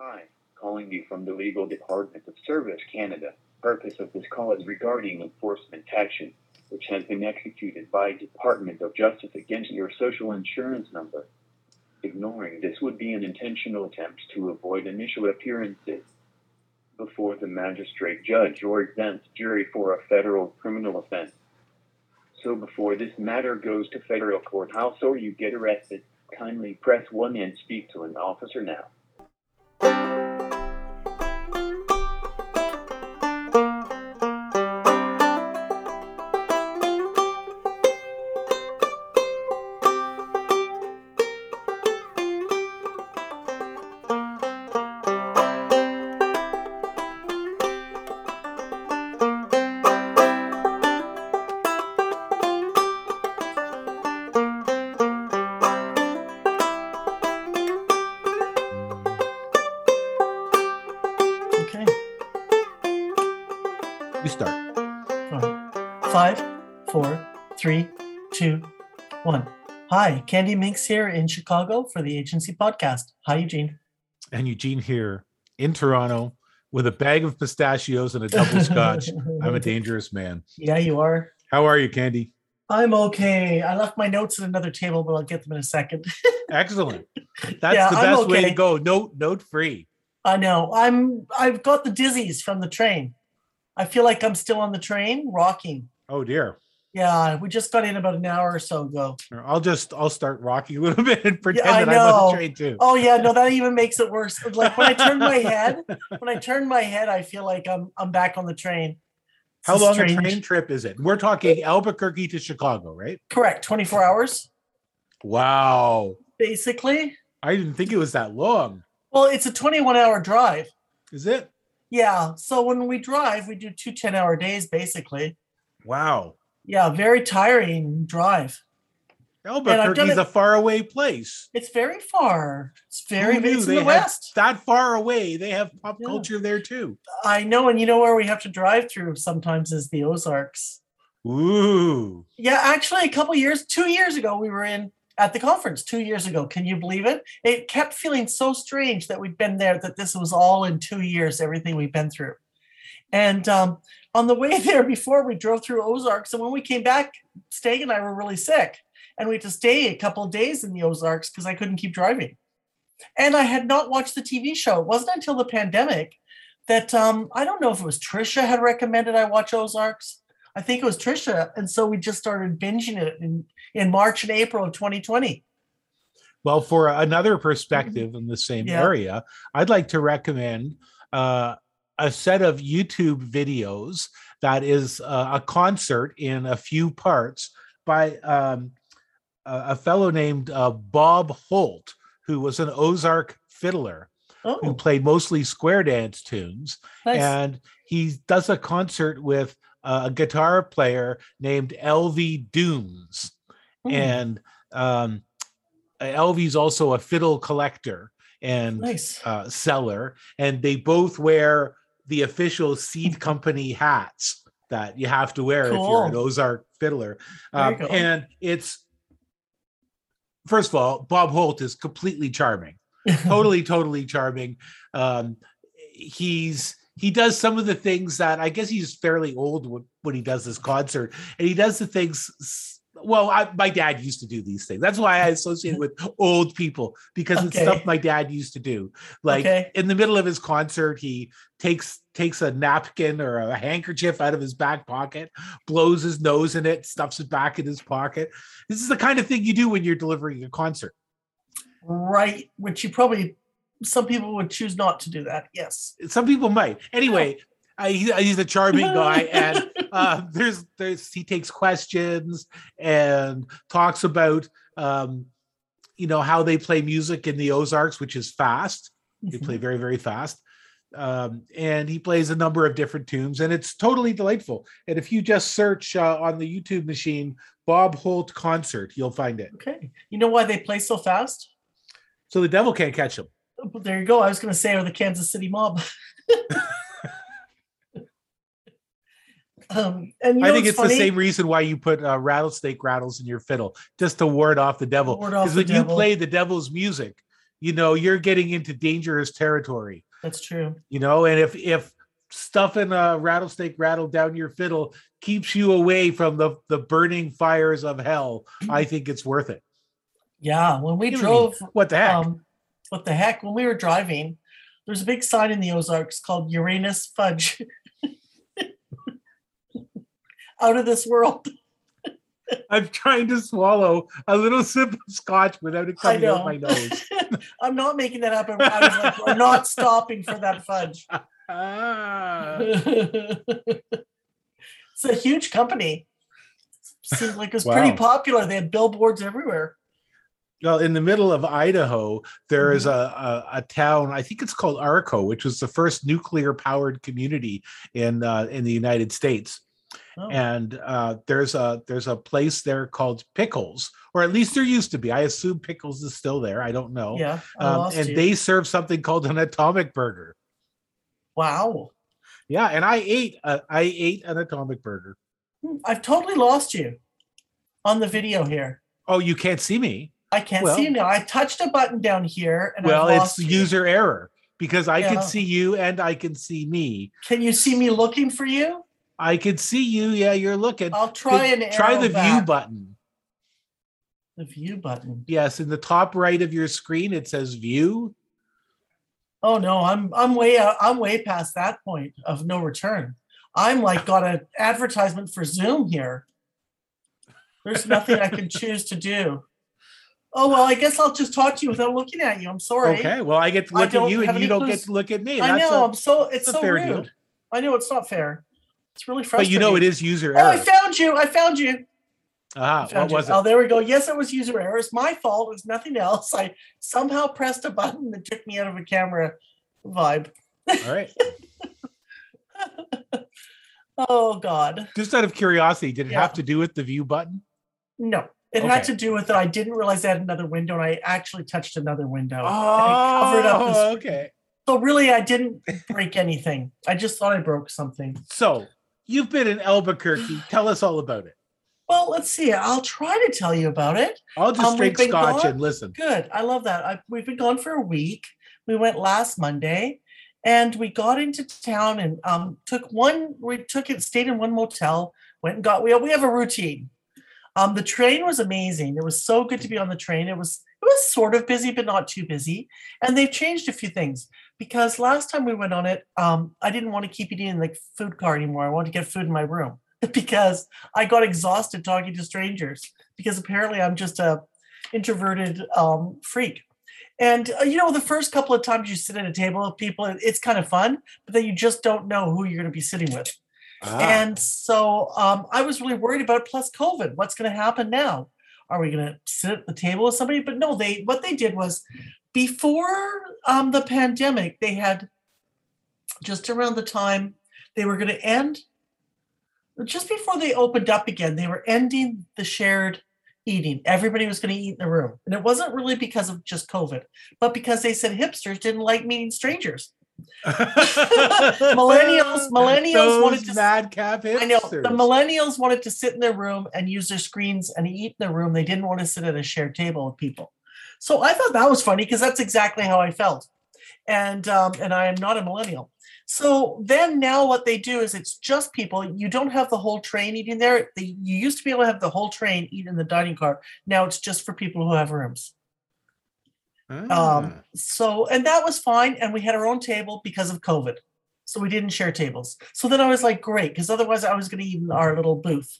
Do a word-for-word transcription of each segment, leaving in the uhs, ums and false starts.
Hi, calling you from the legal department of Service Canada. Purpose of this call is regarding enforcement action, which has been executed by Department of Justice against your social insurance number. Ignoring this would be an intentional attempt to avoid initial appearances before the magistrate judge or exempt jury for a federal criminal offense. So before this matter goes to federal courthouse or you get arrested, kindly press one and speak to an officer now. Hi, Candy Minx here in Chicago for the Agency Podcast. Hi, Eugene. And Eugene here in Toronto with a bag of pistachios and a double scotch. I'm a dangerous man. Yeah, you are. How are you, Candy? I'm okay. I left my notes at another table, but I'll get them in a second. Excellent. That's yeah, the best okay. way to go. Note, note free. I know. I'm. I've got the dizzies from the train. I feel like I'm still on the train, rocking. Oh dear. Yeah, we just got in about an hour or so ago. I'll just, I'll start rocking a little bit and pretend yeah, I that I'm on the train too. Oh yeah, no, that even makes it worse. Like when I turn my head, when I turn my head, I feel like I'm I'm back on the train. It's How long strange... a train trip is it? We're talking Albuquerque to Chicago, right? Correct, twenty-four hours. Wow. Basically. I didn't think it was that long. Well, it's a twenty-one hour drive. Is it? Yeah, so when we drive, we do two ten-hour days basically. Wow. Yeah, very tiring drive. Albuquerque's a faraway place. It's very far. It's very big in the West. That far away, they have pop yeah. culture there too. I know, and you know where we have to drive through sometimes is the Ozarks. Ooh. Yeah, actually, a couple years, two years ago, we were in at the conference. Two years ago, can you believe it? It kept feeling so strange that we'd been there. That this was all in two years. Everything we've been through, and. um On the way there before, we drove through Ozarks, and when we came back, Stag and I were really sick, and we had to stay a couple of days in the Ozarks because I couldn't keep driving. And I had not watched the T V show. It wasn't until the pandemic that, um, I don't know if it was Trisha had recommended I watch Ozarks. I think it was Trisha, and so we just started binging it in, in March and April of twenty twenty. Well, for another perspective in the same yeah. area, I'd like to recommend... Uh, a set of YouTube videos that is uh, a concert in a few parts by um, a, a fellow named uh, Bob Holt, who was an Ozark fiddler oh. who played mostly square dance tunes. Nice. And he does a concert with a guitar player named Elvie Dooms. Mm. And um, Elvie's also a fiddle collector and nice. uh, seller. And they both wear the official seed company hats that you have to wear cool. if you're an Ozark fiddler. Um, and it's, first of all, Bob Holt is completely charming, totally, totally charming. Um, he's, he does some of the things that, I guess he's fairly old when, when he does this concert, and he does the things Well, I, my dad used to do these things. That's why I associate with old people, because okay. it's stuff my dad used to do. Like okay. in the middle of his concert, he takes takes a napkin or a handkerchief out of his back pocket, blows his nose in it, stuffs it back in his pocket. This is the kind of thing you do when you're delivering a concert. Right, which you probably, some people would choose not to do that, yes. Some people might. Anyway, yeah. I, he's a charming guy, and uh, there's there's he takes questions and talks about um, you know how they play music in the Ozarks, which is fast. They play very very fast, um, and he plays a number of different tunes, and it's totally delightful. And if you just search uh, on the YouTube machine Bob Holt concert, you'll find it. Okay, you know why they play so fast? So the devil can't catch them. Well, there you go. I was going to say, or the Kansas City mob. Um, and you know I think it's funny? The same reason why you put uh, rattlesnake rattles in your fiddle, just to ward off the devil. Because when devil. you play the devil's music, you know, you're getting into dangerous territory. That's true. You know, and if if stuffing a rattlesnake rattle down your fiddle keeps you away from the, the burning fires of hell, I think it's worth it. Yeah, when we drove... What the heck? Um, what the heck? When we were driving, there's a big sign in the Ozarks called Uranus Fudge. Out of this world. I'm trying to swallow a little sip of scotch without it coming out my nose. I'm not making that happen. I was like, we're not stopping for that fudge. Ah. It's a huge company. Seems like it's wow. pretty popular. They had billboards everywhere. Well, in the middle of Idaho, there is a, a, a town, I think it's called Arco, which was the first nuclear-powered community in uh, in the United States. Oh. And uh, there's a there's a place there called Pickles, or at least there used to be. I assume Pickles is still there. I don't know. Yeah, I um, lost and you. They serve something called an atomic burger. Wow. Yeah, and I ate a, I ate an atomic burger. I've totally lost you on the video here. Oh, you can't see me. I can't well, see you now. I touched a button down here, and well, I lost it's you. User error because I yeah. can see you and I can see me. Can you see me looking for you? I can see you. Yeah, you're looking. I'll try an arrow Try the back. view button. The view button. Yes, in the top right of your screen, it says view. Oh no, I'm I'm way out, I'm way past that point of no return. I'm like got an advertisement for Zoom here. There's nothing I can choose to do. Oh well, I guess I'll just talk to you without looking at you. I'm sorry. Okay. Well, I get to look at you, and you don't clues. get to look at me. That's I know. A, I'm so. It's so rude. Deal. I know it's not fair. It's really frustrating. But you know, it is user error. Oh, I found you. I found you. Ah, found what you. was it? Oh, there we go. Yes, it was user error. It's my fault. It was nothing else. I somehow pressed a button that took me out of a camera vibe. All right. Oh God. Just out of curiosity, did it yeah. have to do with the view button? No. It okay. had to do with that I didn't realize I had another window, and I actually touched another window. Oh, covered up this okay. So really, I didn't break anything. I just thought I broke something. So you've been in Albuquerque. Tell us all about it. Well, let's see. I'll try to tell you about it. I'll just um, drink scotch gone. and listen. Good. I love that. I, we've been gone for a week. We went last Monday, and we got into town and um, took one. We took it, stayed in one motel, went and got. We we have a routine. Um, the train was amazing. It was so good to be on the train. It was it was sort of busy, but not too busy. And they've changed a few things because last time we went on it, um, I didn't want to keep eating in the food car anymore. I wanted to get food in my room because I got exhausted talking to strangers because apparently I'm just a introverted um, freak. And, uh, you know, the first couple of times you sit at a table of people, it's kind of fun, but then you just don't know who you're going to be sitting with. Ah. And so um, I was really worried about it, plus COVID. What's going to happen now? Are we going to sit at the table with somebody? But no, they what they did was before um, the pandemic, they had just around the time they were going to end, just before they opened up again, they were ending the shared eating. Everybody was going to eat in the room. And it wasn't really because of just COVID, but because they said hipsters didn't like meeting strangers. millennials millennials Those wanted to madcap hipsters. I know the millennials wanted to sit in their room and use their screens and eat in their room. They didn't want to sit at a shared table with people. So I thought that was funny because that's exactly how I felt. And um, and I am not a millennial. So then now what they do is it's just people. You don't have the whole train eating there. They, you used to be able to have the whole train eat in the dining car. Now it's just for people who have rooms. Ah. Um, so, and that was fine. And we had our own table because of COVID. So we didn't share tables. So then I was like, great. Cause otherwise I was going to eat in our little booth.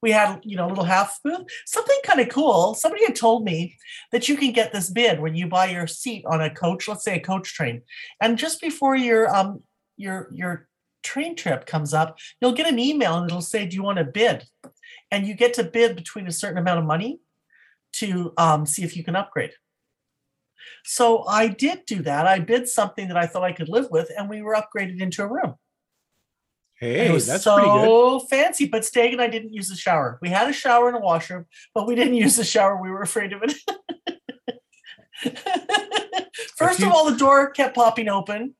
We had, you know, a little half booth, something kind of cool. Somebody had told me that you can get this bid when you buy your seat on a coach, let's say a coach train. And just before your, um, your, your train trip comes up, you'll get an email and it'll say, do you want to bid? And you get to bid between a certain amount of money to, um, see if you can upgrade. So I did do that. I bid something that I thought I could live with, and we were upgraded into a room. Hey, that's so pretty good. So fancy, but Stag and I didn't use the shower. We had a shower and a washroom, but we didn't use the shower. We were afraid of it. First you- of all, the door kept popping open.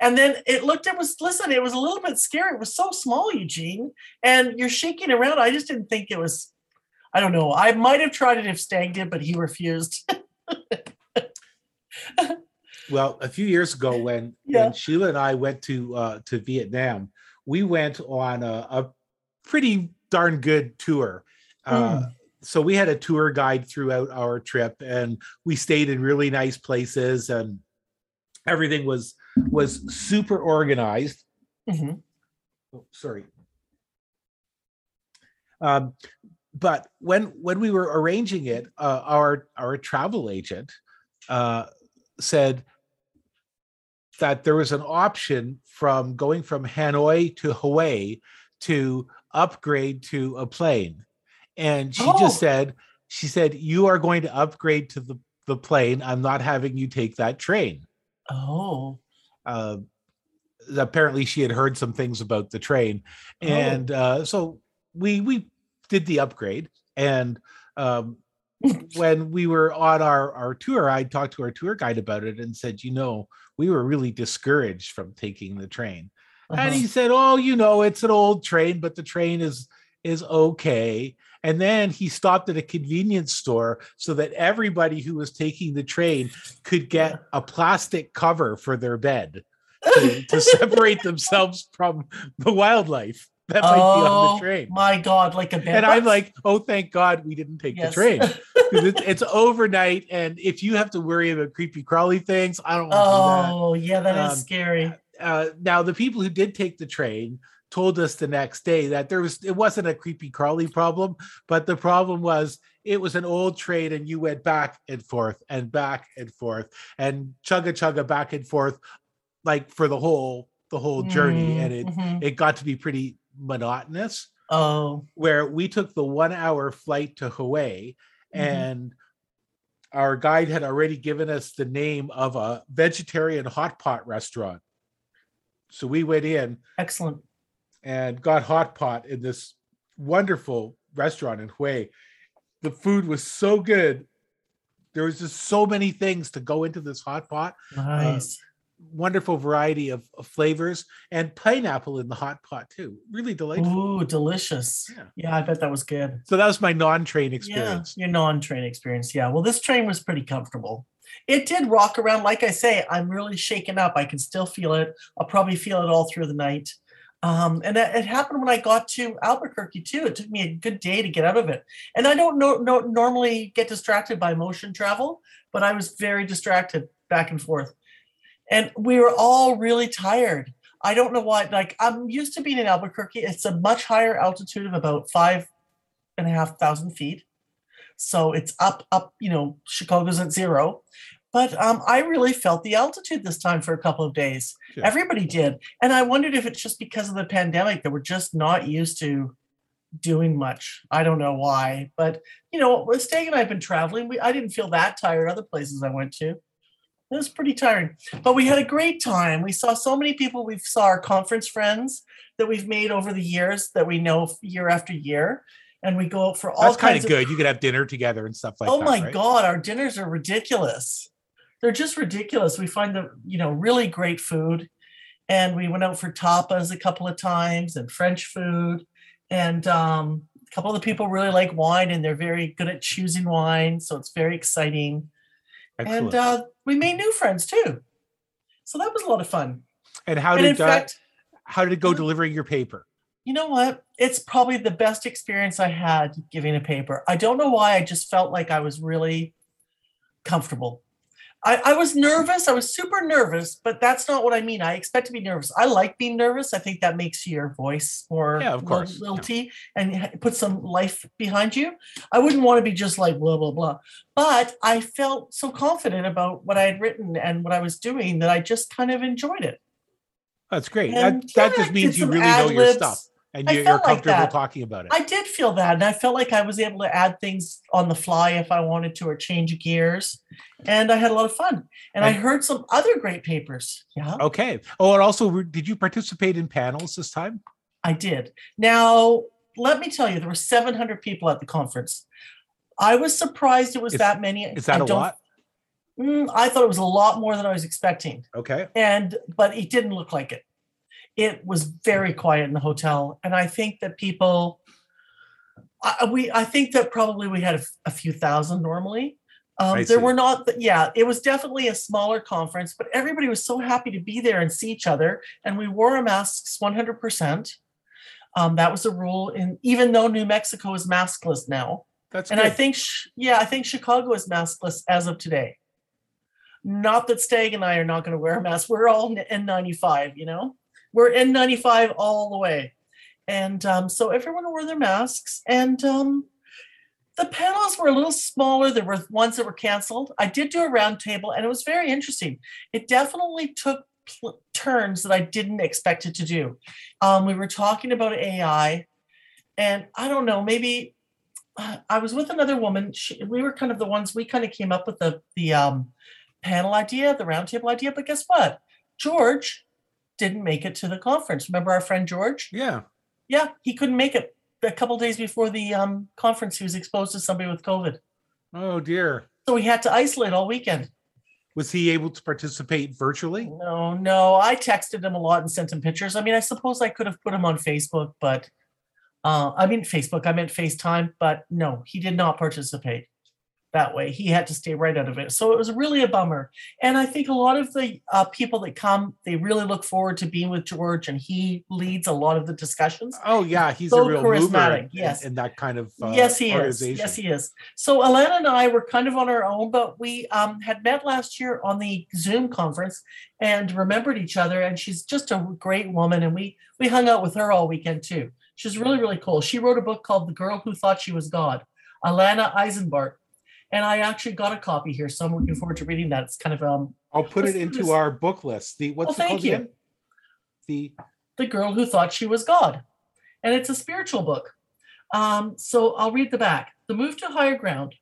And then it looked, it was, listen, it was a little bit scary. It was so small, Eugene, and you're shaking around. I just didn't think it was, I don't know. I might have tried it if Stag did, but he refused. Well, a few years ago, when, yeah. when Sheila and I went to uh, to Vietnam, we went on a, a pretty darn good tour. Uh, mm. So we had a tour guide throughout our trip, and we stayed in really nice places, and everything was was super organized. Mm-hmm. Oh, sorry. Um, but when when we were arranging it, uh, our our travel agent uh, said that there was an option from going from Hanoi to Hawaii to upgrade to a plane. And she oh. just said, she said, you are going to upgrade to the, the plane. I'm not having you take that train. Oh. Uh, apparently she had heard some things about the train. And oh. uh, so we we did the upgrade. And um, when we were on our, our tour, I talked to our tour guide about it and said, you know, we were really discouraged from taking the train. Uh-huh. And he said, oh, you know, it's an old train, but the train is is okay. And then he stopped at a convenience store so that everybody who was taking the train could get a plastic cover for their bed to, to separate themselves from the wildlife that oh, might be on the train. My God, like a bed. And I'm like, oh, thank God we didn't take yes. the train. It's, it's overnight. And if you have to worry about creepy crawly things, I don't want oh, to do that. Oh, yeah, that um, is scary. Uh, now, the people who did take the train told us the next day that there was, it wasn't a creepy crawly problem, but the problem was it was an old train and you went back and forth and back and forth and chugga chugga back and forth, like for the whole, the whole journey. Mm, and it, mm-hmm. it got to be pretty monotonous. Oh, where we took the one hour flight to Hawaii, mm-hmm. and our guide had already given us the name of a vegetarian hot pot restaurant. So we went in. Excellent. And got hot pot in this wonderful restaurant in Hue. The food was so good. There was just so many things to go into this hot pot. Nice. Uh, wonderful variety of, of flavors, and pineapple in the hot pot too. Really delightful. Ooh, delicious. Yeah. yeah, I bet that was good. So that was my non-train experience. Yeah, your non-train experience. Yeah, well, this train was pretty comfortable. It did rock around. Like I say, I'm really shaken up. I can still feel it. I'll probably feel it all through the night. Um, and it happened when I got to Albuquerque too. It took me a good day to get out of it. And I don't know, no, normally get distracted by motion travel, but I was very distracted back and forth. And we were all really tired. I don't know why, like I'm used to being in Albuquerque. It's a much higher altitude of about five and a half thousand feet. So it's up, up, you know, Chicago's at zero. But um, I really felt the altitude this time for a couple of days. Yeah. Everybody did. And I wondered if it's just because of the pandemic that we're just not used to doing much. I don't know why. But, you know, Steg and I have been traveling. We, I didn't feel that tired other places I went to. It was pretty tiring. But we had a great time. We saw so many people. We saw our conference friends that we've made over the years that we know year after year. And we go out for all That's kinds of... That's kind of good. You could have dinner together and stuff like oh that, Oh, my right? God. Our dinners are ridiculous. They're just ridiculous. We find the, you know, really great food. And we went out for tapas a couple of times and French food. And um, a couple of the people really like wine and they're very good at choosing wine. So it's very exciting. Excellent. And uh, we made new friends too. So that was a lot of fun. And how did and in that, fact, how did it go delivering your paper? You know what? It's probably the best experience I had giving a paper. I don't know why. I just felt like I was really comfortable. I, I was nervous. I was super nervous, but that's not what I mean. I expect to be nervous. I like being nervous. I think that makes your voice more yeah, of course. lilty yeah. and put some life behind you. I wouldn't want to be just like blah, blah, blah. But I felt so confident about what I had written and what I was doing that I just kind of enjoyed it. That's great. And, that that yeah, just means you really ad-libs. know your stuff and you're, you're comfortable like talking about it. I did feel that. And I felt like I was able to add things on the fly if I wanted to or change gears. And I had a lot of fun. And, and I heard some other great papers. Yeah. Okay. Oh, and also, did you participate in panels this time? I did. Now, let me tell you, there were seven hundred people at the conference. I was surprised it was is, that many. Is that I a lot? Mm, I thought it was a lot more than I was expecting. Okay. And, but it didn't look like it. It was very quiet in the hotel. And I think that people, I, we, I think that probably we had a, a few thousand normally. Um, there were not, yeah, it was definitely a smaller conference, but everybody was so happy to be there and see each other. And we wore our masks one hundred percent. Um, that was a rule, in, even though New Mexico is maskless now. That's and good. I think, sh- yeah, I think Chicago is maskless as of today. Not that Stag and I are not going to wear a mask. We're all N ninety-five, you know, we're N ninety-five all the way. And um, so everyone wore their masks, and um, the panels were a little smaller. There were ones that were canceled. I did do a round table, and it was very interesting. It definitely took pl- turns that I didn't expect it to do. Um, we were talking about A I, and I don't know, maybe uh, I was with another woman. She, we were kind of the ones, we kind of came up with the, the um, panel idea, the round table idea. But guess what? George didn't make it to the conference. Remember our friend George? Yeah. Yeah, he couldn't make it. A couple of days before the um, conference, he was exposed to somebody with COVID. Oh, dear. So he had to isolate all weekend. Was he able to participate virtually? No, no. I texted him a lot and sent him pictures. I mean, I suppose I could have put him on Facebook, but uh, I mean, Facebook, I meant FaceTime, but no, he did not participate that way. He had to stay right out of it. So it was really a bummer. And I think a lot of the uh, people that come, they really look forward to being with George, and he leads a lot of the discussions. Oh yeah. He's so a real charismatic mover, yes. in, in that kind of uh, yes, he organization. Is. Yes, he is. So Alana and I were kind of on our own, but we um, had met last year on the Zoom conference and remembered each other. And she's just a great woman. And we, we hung out with her all weekend too. She's really, really cool. She wrote a book called The Girl Who Thought She Was God, Alana Eisenbart. And I actually got a copy here, so I'm looking forward to reading that. It's kind of um. I'll put it into this? Our book list. The what's oh, thank it called you. The the Girl Who Thought She Was God, and it's a spiritual book. Um, so I'll read the back. The move to higher ground.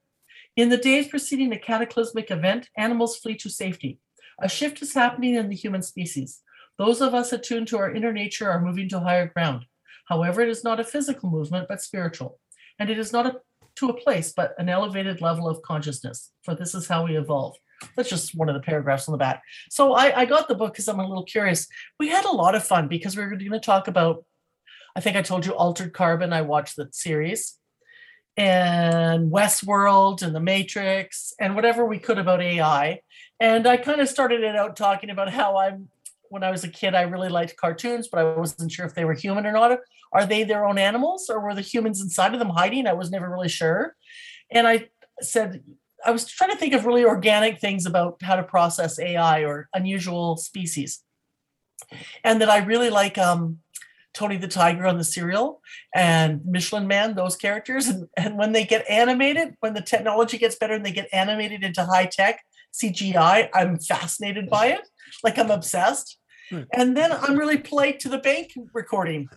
In the days preceding a cataclysmic event, animals flee to safety. A shift is happening in the human species. Those of us attuned to our inner nature are moving to higher ground. However, it is not a physical movement, but spiritual, and it is not a to a place, but an elevated level of consciousness, for this is how we evolve. That's just one of the paragraphs on the back. So I, I got the book because I'm a little curious. We had a lot of fun because we were going to talk about, I think I told you, Altered Carbon. I watched that series, and Westworld and The Matrix and whatever we could about A I. And I kind of started it out talking about how I'm, when I was a kid, I really liked cartoons, but I wasn't sure if they were human or not. Are they their own animals, or were the humans inside of them hiding? I was never really sure. And I said, I was trying to think of really organic things about how to process A I or unusual species. And that I really like um, Tony the Tiger on the Serial and Michelin Man, those characters. And, and when they get animated, when the technology gets better and they get animated into high tech, C G I, I'm fascinated by it. Like I'm obsessed. And then I'm really played to the bank recording.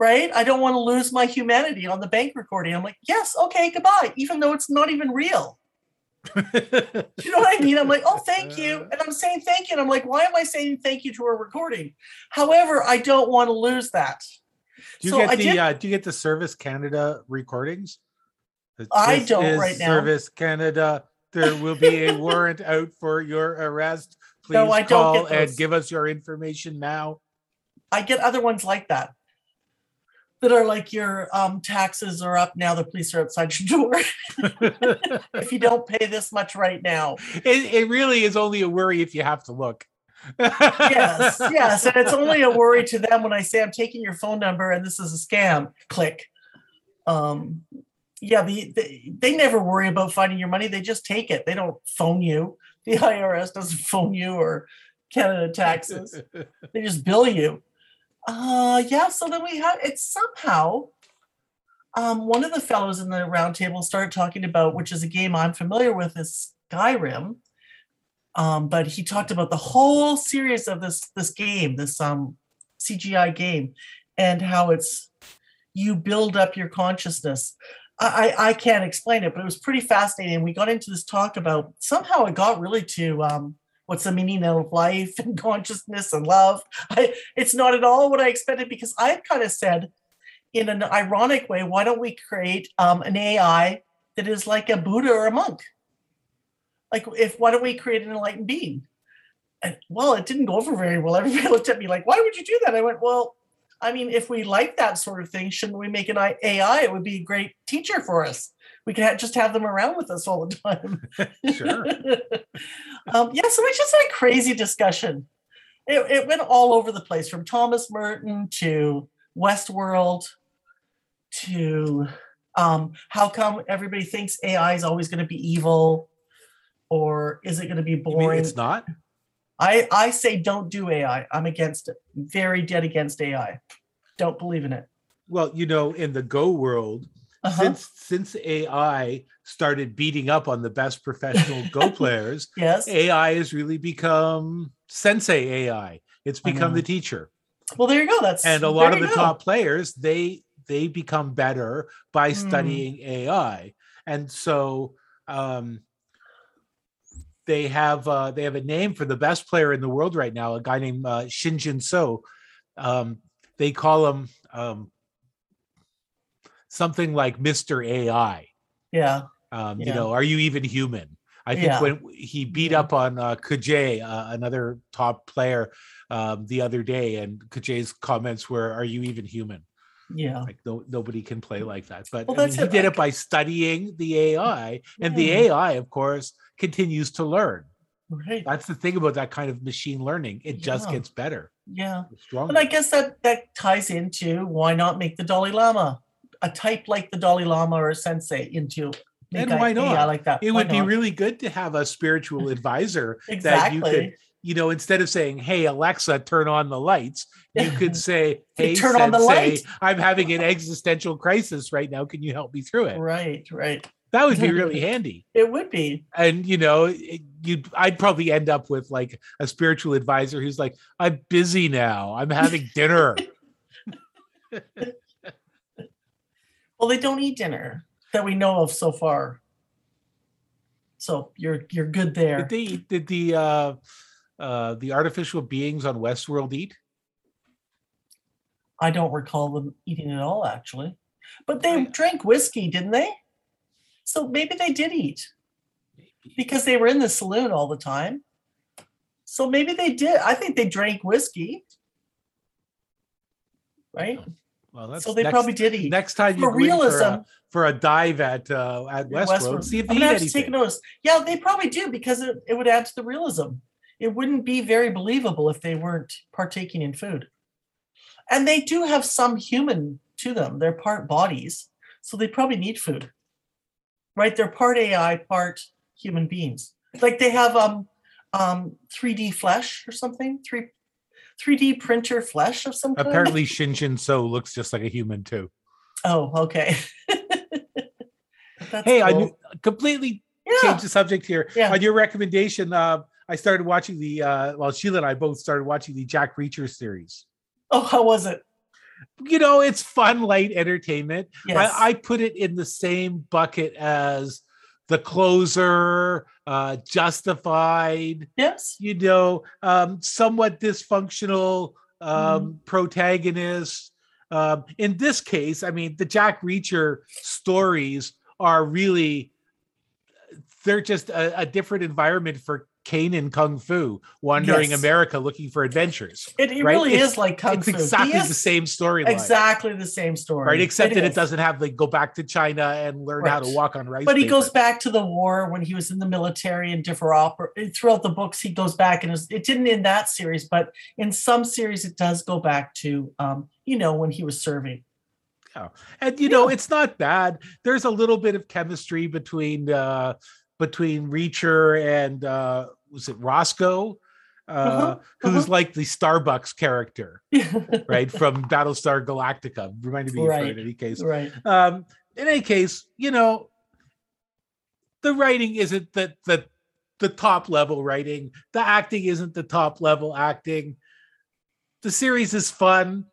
Right? I don't want to lose my humanity on the bank recording. I'm like, yes, okay, goodbye. Even though it's not even real. You know what I mean? I'm like, oh, thank you. And I'm saying thank you. And I'm like, why am I saying thank you to a recording? However, I don't want to lose that. Do you, so get, the, did, uh, do you get the Service Canada recordings? I don't right now. Service Canada, there will be a warrant out for your arrest. Please no, I call don't get and give us your information now. I get other ones like that. That are like your um, taxes are up now. The police are outside your door. If you don't pay this much right now, it, it really is only a worry if you have to look. Yes, yes, and it's only a worry to them when I say I'm taking your phone number and this is a scam. Click. Um, yeah, the, the, they never worry about finding your money. They just take it. They don't phone you. The I R S doesn't phone you or Canada taxes. They just bill you. Uh, yeah, so then we had it somehow. Um, one of the fellows in the round table started talking about, which is a game I'm familiar with, is Skyrim. Um, but he talked about the whole series of this this game, this um, C G I game, and how it's you build up your consciousness. I, I, I can't explain it, but it was pretty fascinating. We got into this talk about somehow it got really to. Um, What's the meaning of life and consciousness and love? I, it's not at all what I expected, because I've kind of said in an ironic way, why don't we create um, an A I that is like a Buddha or a monk? Like, if why don't we create an enlightened being? And, well, it didn't go over very well. Everybody looked at me like, why would you do that? I went, well, I mean, if we like that sort of thing, shouldn't we make an A I? It would be a great teacher for us. We could ha- just have them around with us all the time. Sure. um, yeah, so it's just a crazy discussion. It, it went all over the place, from Thomas Merton to Westworld to um, how come everybody thinks A I is always going to be evil, or is it going to be boring? You mean it's not? I, I say don't do A I. I'm against it. I'm very dead against A I. Don't believe in it. Well, you know, in the Go world, uh-huh. since since A I started beating up on the best professional Go players, yes. A I has really become sensei A I. It's become uh-huh. the teacher. Well, there you go. That's and a lot of the go. top players, they they become better by studying mm. A I. And so um They have uh, they have a name for the best player in the world right now, a guy named uh, Shin Jinseo. Um, they call him um, something like Mister A I. Yeah. Um, yeah. You know, are you even human? I think yeah. when he beat yeah. up on uh, Kajay, uh, another top player, um, the other day, and Kajay's comments were, "Are you even human?" Yeah. Like no, nobody can play like that. But well, I mean, he did it by studying the A I, and yeah. the A I, of course, continues to learn. Right. That's the thing about that kind of machine learning. It yeah. just gets better. Yeah. And I guess that, that ties into why not make the Dalai Lama, a type like the Dalai Lama or a sensei into And why not? A I like that. It why would not? be really good to have a spiritual advisor exactly. that you could, you know, instead of saying, "Hey, Alexa, turn on the lights," you could say, "Hey, turn sensei, on the light. I'm having an existential crisis right now. Can you help me through it?" Right, right. That would be really handy. It would be. And, you know, you I'd probably end up with like a spiritual advisor who's like, "I'm busy now. I'm having dinner." Well, they don't eat dinner that we know of so far. So you're you're good there. Did they did the uh, uh, the artificial beings on Westworld eat? I don't recall them eating at all, actually. But they drank whiskey, didn't they? So maybe they did eat, because they were in the saloon all the time. So maybe they did. I think they drank whiskey, right? Well, that's so they next, probably did eat. Next time you go for a, for a dive at uh, at Westworld, see if they eat anything. I'm going to have to take notice. Yeah, they probably do, because it, it would add to the realism. It wouldn't be very believable if they weren't partaking in food. And they do have some human to them. They're part bodies, so they probably need food. Right, they're part A I, part human beings. Like they have um, um, three D flesh or something, three, three D printer flesh of some kind. Apparently, Shin Jinseo looks just like a human too. Oh, okay. That's hey, cool. I knew, completely yeah. changed the subject here. Yeah. On your recommendation, uh, I started watching the. Uh, well, Sheila and I both started watching the Jack Reacher series. Oh, how was it? You know, it's fun, light entertainment. Yes. I, I put it in the same bucket as The Closer, uh, Justified. Yes. You know, um, somewhat dysfunctional um, mm. protagonist. Um, in this case, I mean, the Jack Reacher stories are really, they're just a, a different environment for Kane and Kung Fu, wandering yes. America looking for adventures. It, it right? really it's, is like Kung it's Fu. It's exactly is, the same storyline. Exactly the same story. Right, except it that is. it doesn't have like go back to China and learn right. how to walk on rice But paper. He goes back to the war when he was in the military and different oper- throughout the books he goes back, and it, was, it didn't in that series, but in some series it does go back to, um, you know, when he was serving. Oh, and you yeah. know, it's not bad. There's a little bit of chemistry between uh, between Reacher and uh, was it Roscoe, uh, uh-huh, uh-huh. who's like the Starbucks character, right? From Battlestar Galactica. Reminded me right. of her in any case. Right. Um, in any case, you know, the writing isn't the, the, the top level writing. The acting isn't the top level acting. The series is fun.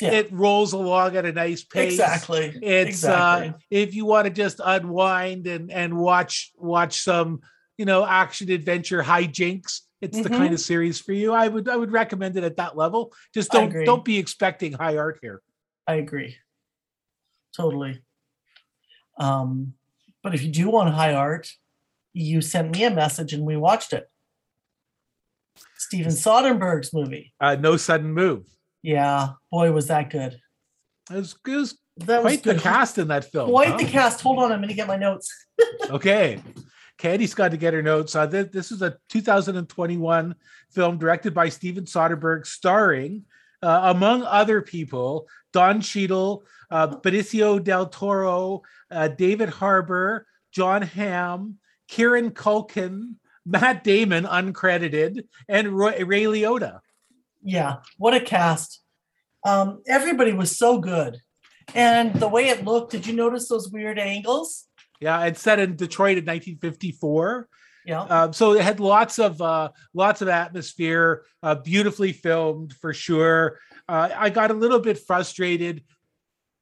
Yeah. It rolls along at a nice pace. Exactly. It's exactly. Uh, if you want to just unwind and and watch watch some, you know, action adventure hijinks, it's mm-hmm. the kind of series for you. I would I would recommend it at that level. Just don't don't be expecting high art here. I agree. Totally. Um, but if you do want high art, you sent me a message and we watched it. Steven Soderbergh's movie. Uh, No Sudden Move. Yeah, boy, was that good. It was, it was that quite was the cast in that film. Quite huh? the cast. Hold on, I'm going to get my notes. Okay. Candy's got to get her notes. Uh, th- this is a two thousand twenty-one film directed by Steven Soderbergh, starring, uh, among other people, Don Cheadle, uh, Benicio del Toro, uh, David Harbour, John Hamm, Kieran Culkin, Matt Damon, uncredited, and Roy- Ray Liotta. Yeah, what a cast. Um, everybody was so good. And the way it looked, did you notice those weird angles? Yeah, it's set in Detroit in nineteen fifty-four. Yeah. Um, so it had lots of uh, lots of atmosphere, uh, beautifully filmed for sure. Uh, I got a little bit frustrated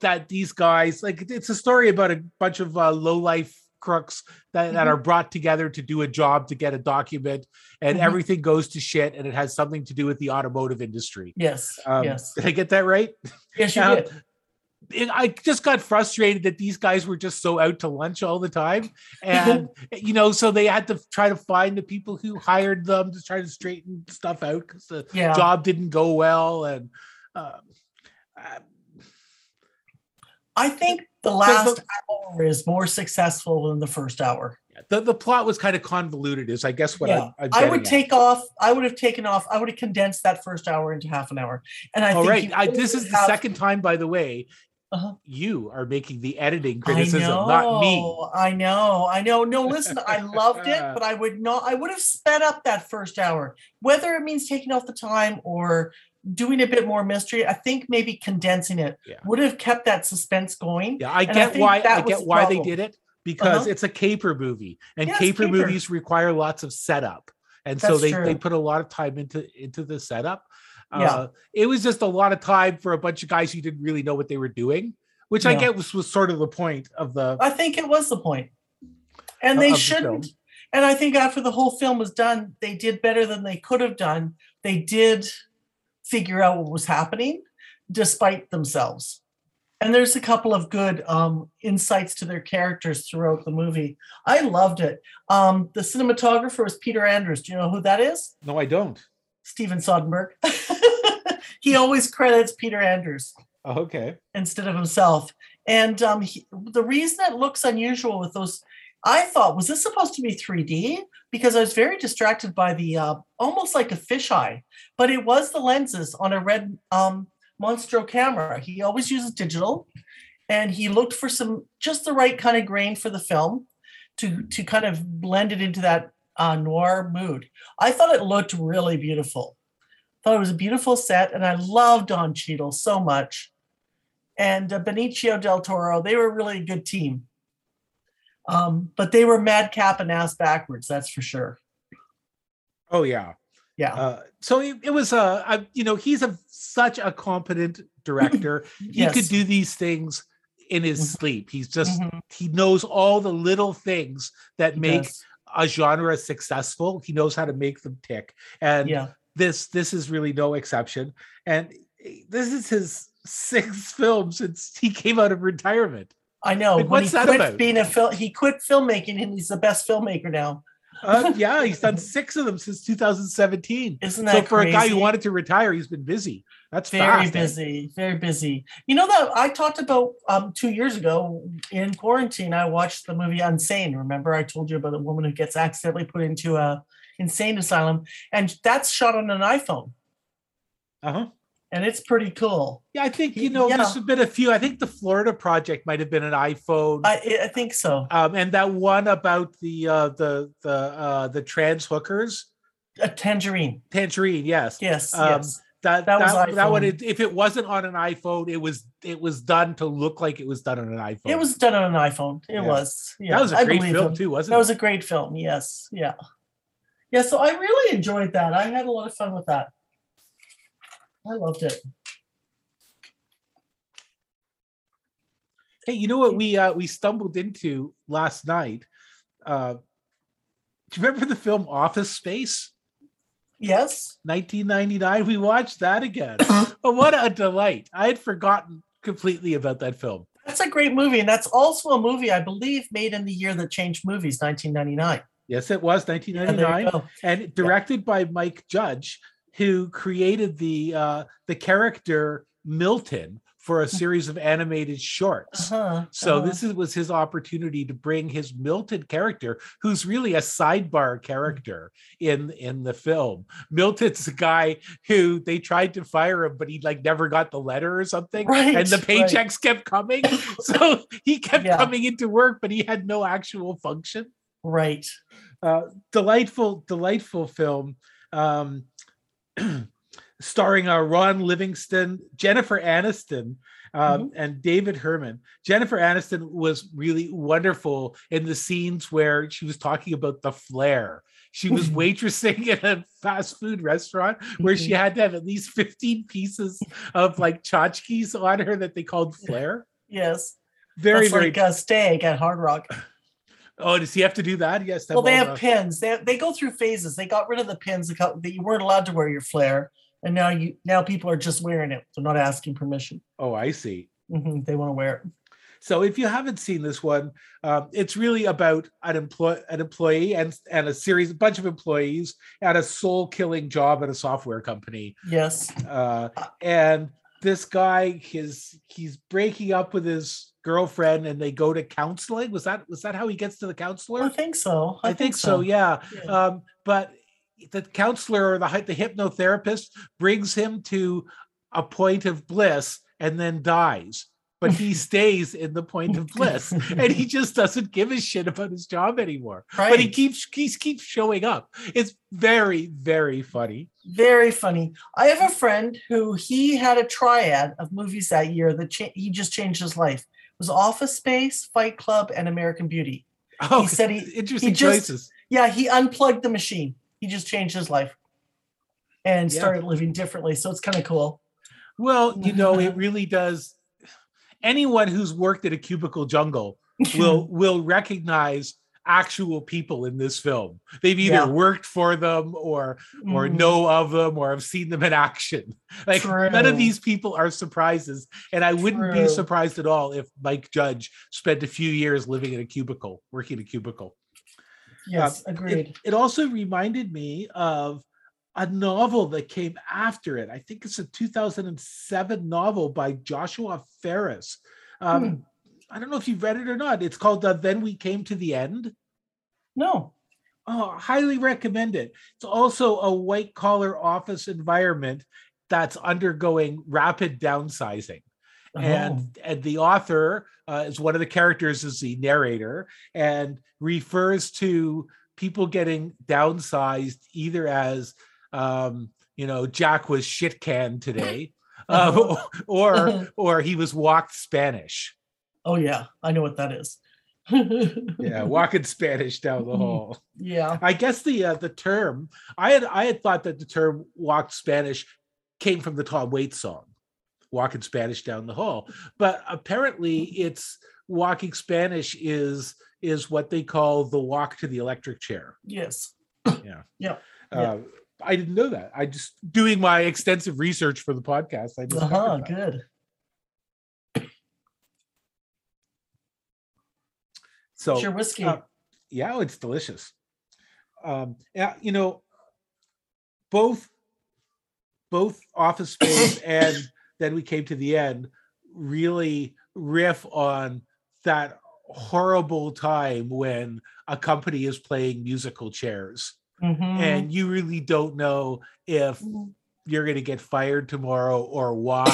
that these guys, like, it's a story about a bunch of uh, low-life crooks that, mm-hmm. that are brought together to do a job to get a document, and mm-hmm. everything goes to shit, and it has something to do with the automotive industry. Yes. Um, yes. Did I get that right? Yes, you um, did. It, I just got frustrated that these guys were just so out to lunch all the time. And, you know, so they had to try to find the people who hired them to try to straighten stuff out because the yeah. job didn't go well. And um, I, I think the last the, hour is more successful than the first hour. The the plot was kind of convoluted is, I guess, what yeah. I, I'm I would at. take off. I would have taken off. I would have condensed that first hour into half an hour. And I all think right. I, this is the have, second time, by the way, uh-huh. you are making the editing criticism, I know, not me. I know. I know. No, listen, I loved it, but I would not. I would have sped up that first hour, whether it means taking off the time or doing a bit more mystery. I think maybe condensing it yeah. would have kept that suspense going. Yeah, I get I why. I get why the they did it. Because uh-huh. it's a caper movie, and yes, caper, caper movies require lots of setup. And That's so they, they put a lot of time into, into the setup. Yeah. Uh, it was just a lot of time for a bunch of guys who didn't really know what they were doing, which yeah. I get was, was sort of the point of the... I think it was the point. And they shouldn't. The and I think after the whole film was done, they did better than they could have done. They did figure out what was happening despite themselves. And there's a couple of good um, insights to their characters throughout the movie. I loved it. Um, the cinematographer was Peter Andrews. Do you know who that is? No, I don't. Steven Soderbergh. He always credits Peter Andrews. Oh, okay. Instead of himself. And um, he, the reason it looks unusual with those, I thought, was this supposed to be three D? Because I was very distracted by the, uh, almost like a fisheye. But it was the lenses on a red... Um, Monstro camera. He always uses digital, and he looked for some just the right kind of grain for the film to to kind of blend it into that uh, noir mood. I thought it looked really beautiful. I thought it was a beautiful set, and I loved Don Cheadle so much, and uh, Benicio del Toro. They were really a good team, um, but they were madcap and ass backwards. That's for sure. Oh yeah. Yeah. Uh, so it, it was a, a, you know, he's a such a competent director. Yes. He could do these things in his mm-hmm. sleep. He's just mm-hmm. he knows all the little things that he make does. a genre successful. He knows how to make them tick, and yeah. this this is really no exception. And this is his sixth film since he came out of retirement. I know. Like, what's that about? Being a fil- he quit filmmaking, and he's the best filmmaker now. uh, yeah, he's done six of them since two thousand seventeen. Isn't that so for crazy? A guy who wanted to retire, he's been busy. That's very fast, busy, eh? very busy. You know that I talked about um, two years ago in quarantine. I watched the movie Unsane. Remember, I told you about a woman who gets accidentally put into a insane asylum, and that's shot on an iPhone. Uh huh. And it's pretty cool. Yeah, I think, you know, yeah. there's been a few. I think the Florida Project might have been an iPhone. I, I think so. Um, and that one about the uh, the the uh, the trans hookers. A tangerine. Tangerine, yes. Yes. Um, yes. That that, that, was that one. It, if it wasn't on an iPhone, it was it was done to look like it was done on an iPhone. It was done on an iPhone. It yeah. was. Yeah. That was a I great film him. too, wasn't that it? That was a great film. Yes. Yeah. Yeah. So I really enjoyed that. I had a lot of fun with that. I loved it. Hey, you know what we uh, we stumbled into last night? Uh, do you remember the film Office Space? Yes. nineteen ninety-nine. We watched that again. Oh, what a delight. I had forgotten completely about that film. That's a great movie. And that's also a movie, I believe, made in the year that changed movies, nineteen ninety-nine. Yes, it was, nineteen ninety-nine. Yeah, and directed yeah. by Mike Judge. who created the uh, the character Milton for a series of animated shorts. Uh-huh, so uh-huh. this is, was his opportunity to bring his Milton character, who's really a sidebar character in, in the film. Milton's the guy who they tried to fire him, but he like never got the letter or something. Right, and the paychecks right. kept coming. So he kept yeah. coming into work, but he had no actual function. Right. Uh, delightful, delightful film. Um, starring uh, Ron Livingston, Jennifer Aniston, um, mm-hmm. and David Herman. Jennifer Aniston was really wonderful in the scenes where she was talking about the flare. She was waitressing at a fast food restaurant where mm-hmm. she had to have at least fifteen pieces of like tchotchkes on her that they called flare. Yes. Very, That's very like a steak at Hard Rock. Oh, does he have to do that? Yes. Well, they have enough. pins. They have, they go through phases. They got rid of the pins that you weren't allowed to wear your flare, and now you now people are just wearing it. They're not asking permission. Oh, I see. Mm-hmm. They want to wear it. So, if you haven't seen this one, um, it's really about an employ an employee and and a series, a bunch of employees at a soul killing job at a software company. Yes. Uh, and this guy, his he's breaking up with his girlfriend, and they go to counseling. Was that was that how he gets to the counselor? I think so. I, I think, think so. so yeah. yeah. Um, but the counselor or the the hypnotherapist brings him to a point of bliss and then dies. But he stays in the point of bliss, and he just doesn't give a shit about his job anymore. Right. But he keeps he keeps showing up. It's very, very funny. Very funny. I have a friend who he had a triad of movies that year that cha- he just changed his life. Was Office Space, Fight Club, and American Beauty. Oh, he said he interesting he just, choices. Yeah, he unplugged the machine. He just changed his life and yeah. started living differently. So it's kind of cool. Well, you know, it really does. Anyone who's worked at a cubicle jungle will will recognize actual people in this film. They've either yeah. worked for them or or mm. know of them or have seen them in action. Like True. None of these people are surprises, and I wouldn't True. Be surprised at all if Mike Judge spent a few years living in a cubicle, working in a cubicle. Yes, uh, agreed. It, it also reminded me of a novel that came after it. I think it's a two thousand seven novel by Joshua Ferris. Um, hmm. I don't know if you've read it or not. It's called uh, Then We Came to the End. No. Oh, highly recommend it. It's also a white collar office environment that's undergoing rapid downsizing. Oh. And, and the author uh, is one of the characters is the narrator and refers to people getting downsized either as Um, you know, Jack was shit canned today, uh, or or he was walked Spanish. Oh yeah, I know what that is. Yeah, walking Spanish down the hall. Yeah, I guess the uh, the term I had I had thought that the term walked Spanish came from the Tom Waits song, "Walking Spanish Down the Hall," but apparently it's walking Spanish is is what they call the walk to the electric chair. Yes. Yeah. Yeah. Uh, yeah. I didn't know that. I just doing my extensive research for the podcast. I just uh-huh, good. So it's your whiskey. Uh, yeah, it's delicious. Um, yeah, you know, both both Office Space and Then We Came to the End really riff on that horrible time when a company is playing musical chairs. Mm-hmm. And you really don't know if you're going to get fired tomorrow or why,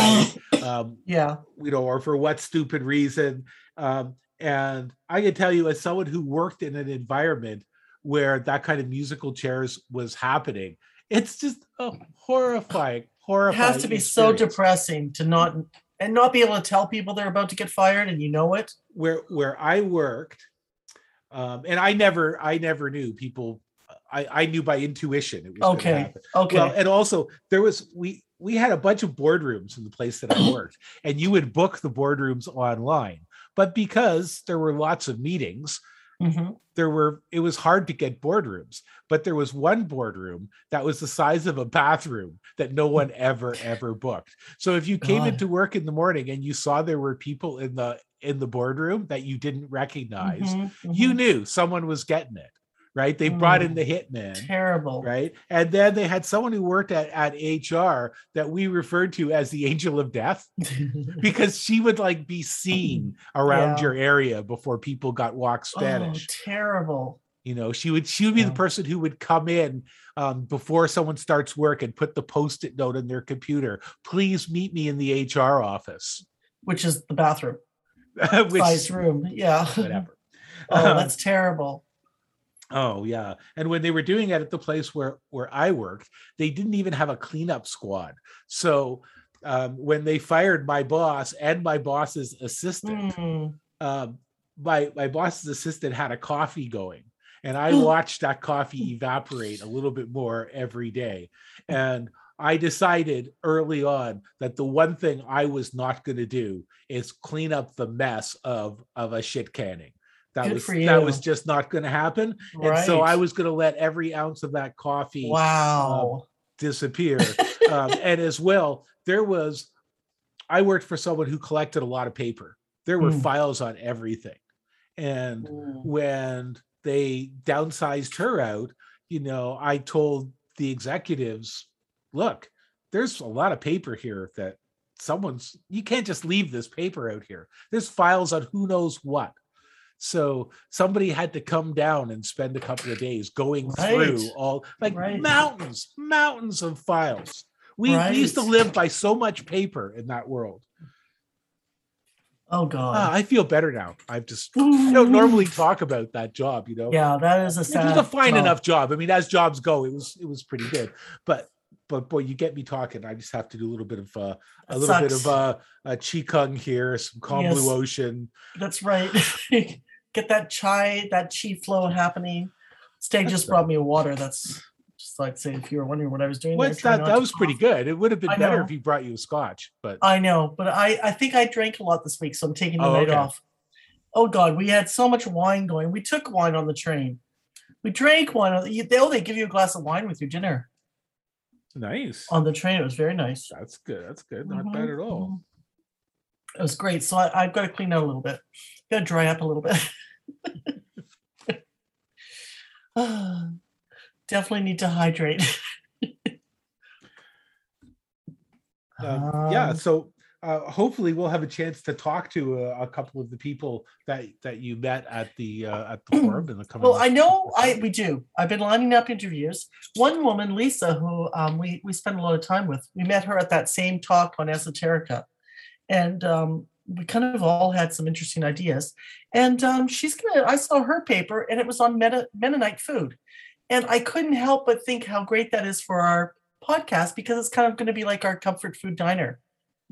um, yeah, you know, or for what stupid reason. Um, and I can tell you, as someone who worked in an environment where that kind of musical chairs was happening, it's just a horrifying, horrifying. It has to be experience. So depressing to not and not be able to tell people they're about to get fired, and you know it. Where where I worked, um, and I never, I never knew people. I, I knew by intuition it was okay. Going to happen. Okay. Well, and also there was we we had a bunch of boardrooms in the place that I worked, and you would book the boardrooms online. But because there were lots of meetings, mm-hmm. there were it was hard to get boardrooms. But there was one boardroom that was the size of a bathroom that no one ever ever booked. So if you came God. into work in the morning and you saw there were people in the in the boardroom that you didn't recognize, mm-hmm. Mm-hmm. you knew someone was getting it. right? They mm, brought in the hitman. Terrible. Right? And then they had someone who worked at, at H R that we referred to as the angel of death, because she would like be seen around yeah. your area before people got walk Spanish. Oh, terrible. You know, she would she would be yeah. the person who would come in um, before someone starts work and put the post-it note in their computer. Please meet me in the H R office. Which is the bathroom. Which, size room. Yeah. Whatever. Oh, that's um, terrible. Oh, yeah. And when they were doing it at the place where, where I worked, they didn't even have a cleanup squad. So um, when they fired my boss and my boss's assistant, mm. um, my, my boss's assistant had a coffee going. And I watched that coffee evaporate a little bit more every day. And I decided early on that the one thing I was not going to do is clean up the mess of, of a shit canning. That Good was that was just not going to happen. Right. And so I was going to let every ounce of that coffee wow. um, disappear. um, and as well, there was, I worked for someone who collected a lot of paper. There were mm. files on everything. And mm. when... they downsized her out, you know, I told the executives, look, there's a lot of paper here that someone's, you can't just leave this paper out here. There's files on who knows what. So somebody had to come down and spend a couple of days going right. through all like right. mountains, mountains of files. We, right. we used to live by so much paper in that world. Oh God! Ah, I feel better now. I've just I don't normally talk about that job, you know. Yeah, that is a sad. It was a fine job. enough job. I mean, as jobs go, it was it was pretty good. But but boy, you get me talking. I just have to do a little bit of uh, a that little sucks. bit of uh, a qigong here, some calm yes. blue ocean. That's right. Get that chai, that qi flow happening. Steg that's just right. brought me a water. That's just like say if you were wondering what I was doing. Well, there, that that was pretty coffee. good. It would have been I better know. if he brought you a scotch, but I know, but I, I think I drank a lot this week, so I'm taking the oh, night okay. off. Oh God, we had so much wine going. We took wine on the train. We drank wine. On the, they, oh, they give you a glass of wine with your dinner. Nice. On the train, it was very nice. That's good. That's good. Not mm-hmm. bad at all. It was great. So I, I've got to clean out a little bit. Got to dry up a little bit. Definitely need to hydrate. um, yeah, so uh, hopefully we'll have a chance to talk to a, a couple of the people that, that you met at the uh, at the forum in the coming. Well, I know I we do. I've been lining up interviews. One woman, Lisa, who um, we we spent a lot of time with. We met her at that same talk on Esoterica, and um, we kind of all had some interesting ideas. And um, she's gonna. I saw her paper, and it was on Meta, Mennonite food. And I couldn't help but think how great that is for our podcast, because it's kind of going to be like our comfort food diner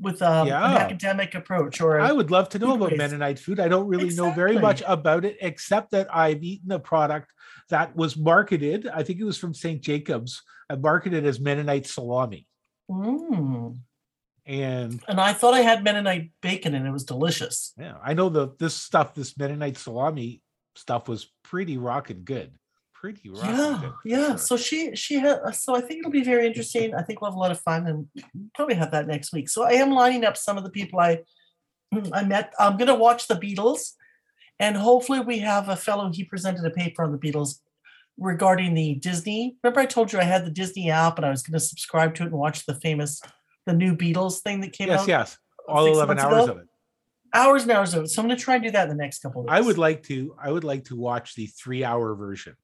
with um, yeah. an academic approach. Or I would love to know about waste. Mennonite food. I don't really exactly. know very much about it, except that I've eaten a product that was marketed. I think it was from Saint Jacob's, and marketed as Mennonite salami. Mm. And and I thought I had Mennonite bacon, and it was delicious. Yeah, I know the this stuff, this Mennonite salami stuff, was pretty rockin' good. Pretty rough. Yeah, yeah. Sure. So she she had so I think it'll be very interesting. I think we'll have a lot of fun, and we'll probably have that next week. So I am lining up some of the people I I met. I'm gonna watch the Beatles, and hopefully we have a fellow. He presented a paper on the Beatles regarding the Disney. Remember I told you I had the Disney app and I was gonna subscribe to it and watch the famous the new Beatles thing that came yes, out. Yes, yes. All eleven hours ago. of it. Hours and hours of it. So I'm gonna try and do that in the next couple of days. I would like to I would like to watch the three hour version.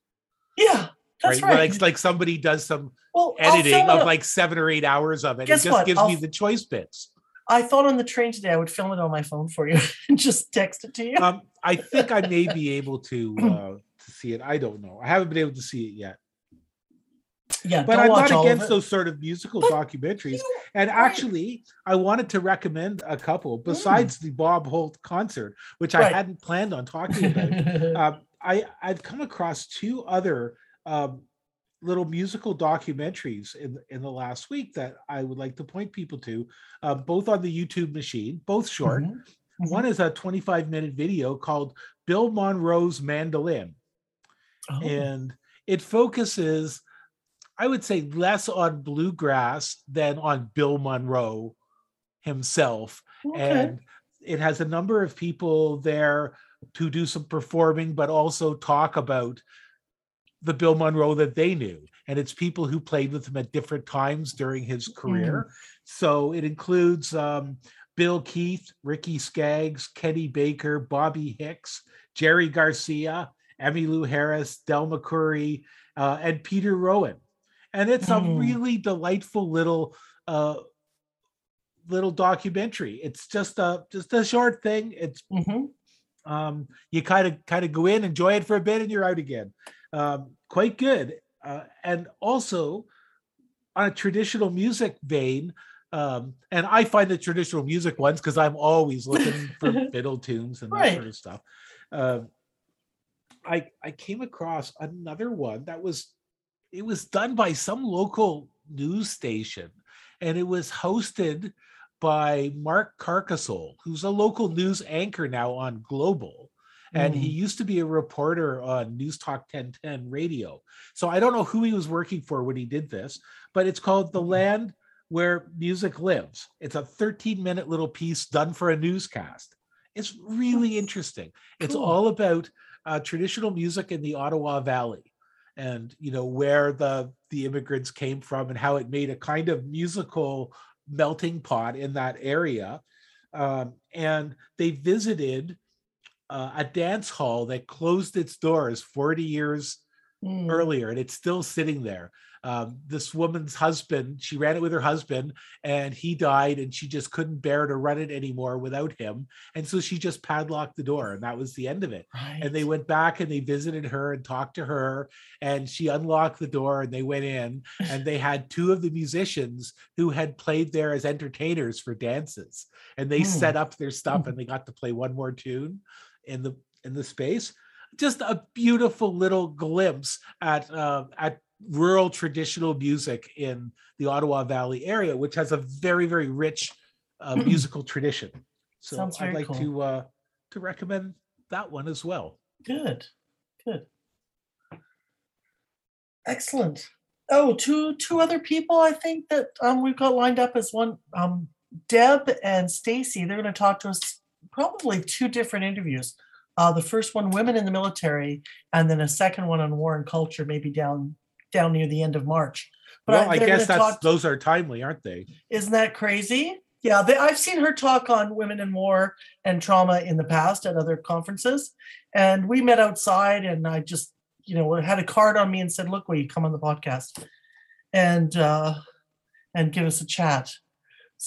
Yeah, that's right. right. Like, like somebody does some well, editing of like seven or eight hours of it. Guess it just what? gives I'll, me the choice bits. I thought on the train today I would film it on my phone for you and just text it to you. Um, I think I may be able to uh, to see it. I don't know. I haven't been able to see it yet. Yeah, but I'm not against those sort of musical but documentaries. You, and actually, right. I wanted to recommend a couple besides mm. the Bob Holt concert, which right. I hadn't planned on talking about. um, I, I've come across two other um, little musical documentaries in, in the last week that I would like to point people to, uh, both on the YouTube machine, both short. Mm-hmm. Mm-hmm. One is a twenty-five minute video called Bill Monroe's Mandolin. Oh. And it focuses, I would say, less on bluegrass than on Bill Monroe himself. Okay. And it has a number of people there to do some performing, but also talk about the Bill Monroe that they knew. And it's people who played with him at different times during his career. Mm-hmm. So it includes um, Bill Keith, Ricky Skaggs, Kenny Baker, Bobby Hicks, Jerry Garcia, Emmylou Harris, Del McCurry, uh, and Peter Rowan. And it's mm. a really delightful little uh, little documentary. It's just a just a short thing. It's mm-hmm. um, you kind of kind of go in, enjoy it for a bit, and you're out again. Um, quite good. Uh, and also on a traditional music vein, um, and I find the traditional music ones because I'm always looking for fiddle tunes and right. that sort of stuff. Um, I I came across another one that was it was done by some local news station, and it was hosted by Mark Carcassol, who's a local news anchor now on Global. And he used to be a reporter on News Talk ten ten radio. So I don't know who he was working for when he did this, but it's called The Land Where Music Lives. It's a thirteen minute little piece done for a newscast. It's really interesting. It's cool. all about uh, traditional music in the Ottawa Valley and, you know, where the, the immigrants came from and how it made a kind of musical melting pot in that area. Um, and they visited Uh, a dance hall that closed its doors forty years mm. earlier, and it's still sitting there. Um, this woman's husband, she ran it with her husband, and he died, and she just couldn't bear to run it anymore without him. And so she just padlocked the door, and that was the end of it. Right. And they went back and they visited her and talked to her, and she unlocked the door and they went in, and they had two of the musicians who had played there as entertainers for dances, and they mm. set up their stuff mm. and they got to play one more tune in the in the space. Just a beautiful little glimpse at uh, at rural traditional music in the Ottawa Valley area, which has a very very rich uh, musical tradition. So Sounds I'd like cool. to uh, to recommend that one as well. Good, good, excellent. Oh, two two other people I think that um, we've got lined up as one. Um, Deb and Stacy, they're going to talk to us. Probably two different interviews. Uh, the first one, women in the military, and then a second one on war and culture, maybe down down near the end of March. But well, I, I guess that's, to, those are timely, aren't they? Isn't that crazy? Yeah, they, I've seen her talk on women in war and trauma in the past at other conferences. And we met outside, and I just, you know, had a card on me and said, "Look, will you come on the podcast and uh, and give us a chat?"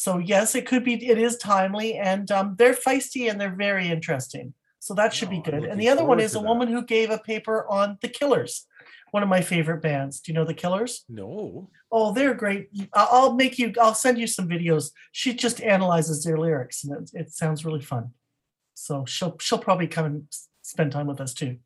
So yes, it could be, it is timely, and um, they're feisty and they're very interesting. So that should oh, be good. And the other one is a that. woman who gave a paper on The Killers, one of my favorite bands. Do you know The Killers? No. Oh, they're great. I'll make you, I'll send you some videos. She just analyzes their lyrics, and it, it sounds really fun. So she'll, she'll probably come and spend time with us too.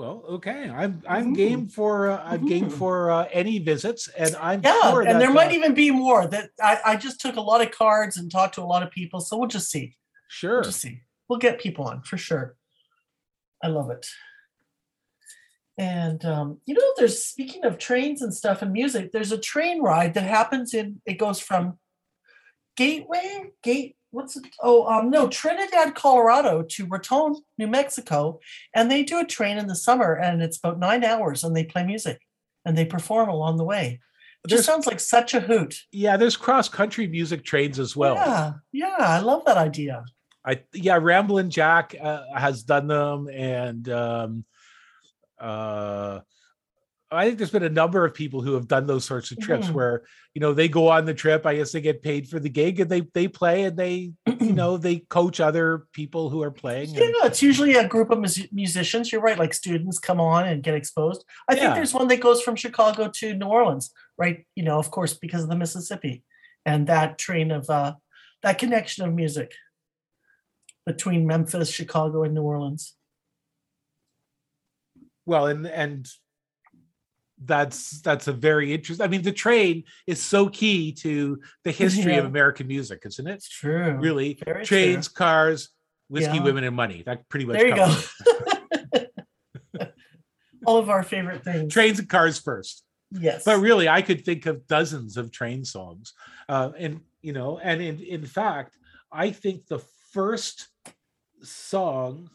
Well, okay. I'm I'm mm-hmm. game for uh, I'm mm-hmm. game for uh, any visits, and I'm yeah, sure and there might uh, even be more. That I, I just took a lot of cards and talked to a lot of people, so we'll just see. Sure, we'll just see. We'll get people on for sure. I love it. And um, you know, there's speaking of trains and stuff and music. There's a train ride that happens in. It goes from Gateway Gate. What's it? Oh, um, no, Trinidad, Colorado to Raton, New Mexico. And they do a train in the summer, and it's about nine hours, and they play music and they perform along the way. It just sounds like such a hoot. Yeah, there's cross-country music trains as well. Yeah, yeah, I love that idea. I Yeah, Ramblin' Jack uh, has done them, and um, uh, I think there's been a number of people who have done those sorts of trips mm. where, you know, they go on the trip, I guess they get paid for the gig, and they, they play, and they, you know, they coach other people who are playing. Yeah, and, it's usually a group of mus- musicians. You're right. Like students come on and get exposed. I yeah. think there's one that goes from Chicago to New Orleans, right? You know, of course, because of the Mississippi and that train of uh, that connection of music between Memphis, Chicago, and New Orleans. Well, and, and, That's that's a very interesting. I mean, the train is so key to the history yeah. of American music, isn't it? It's true. Really, very trains, true. Cars, whiskey, yeah. women, and money. That pretty much. There you go. All of our favorite things. Trains and cars first. Yes. But really, I could think of dozens of train songs, uh, and you know, and in in fact, I think the first song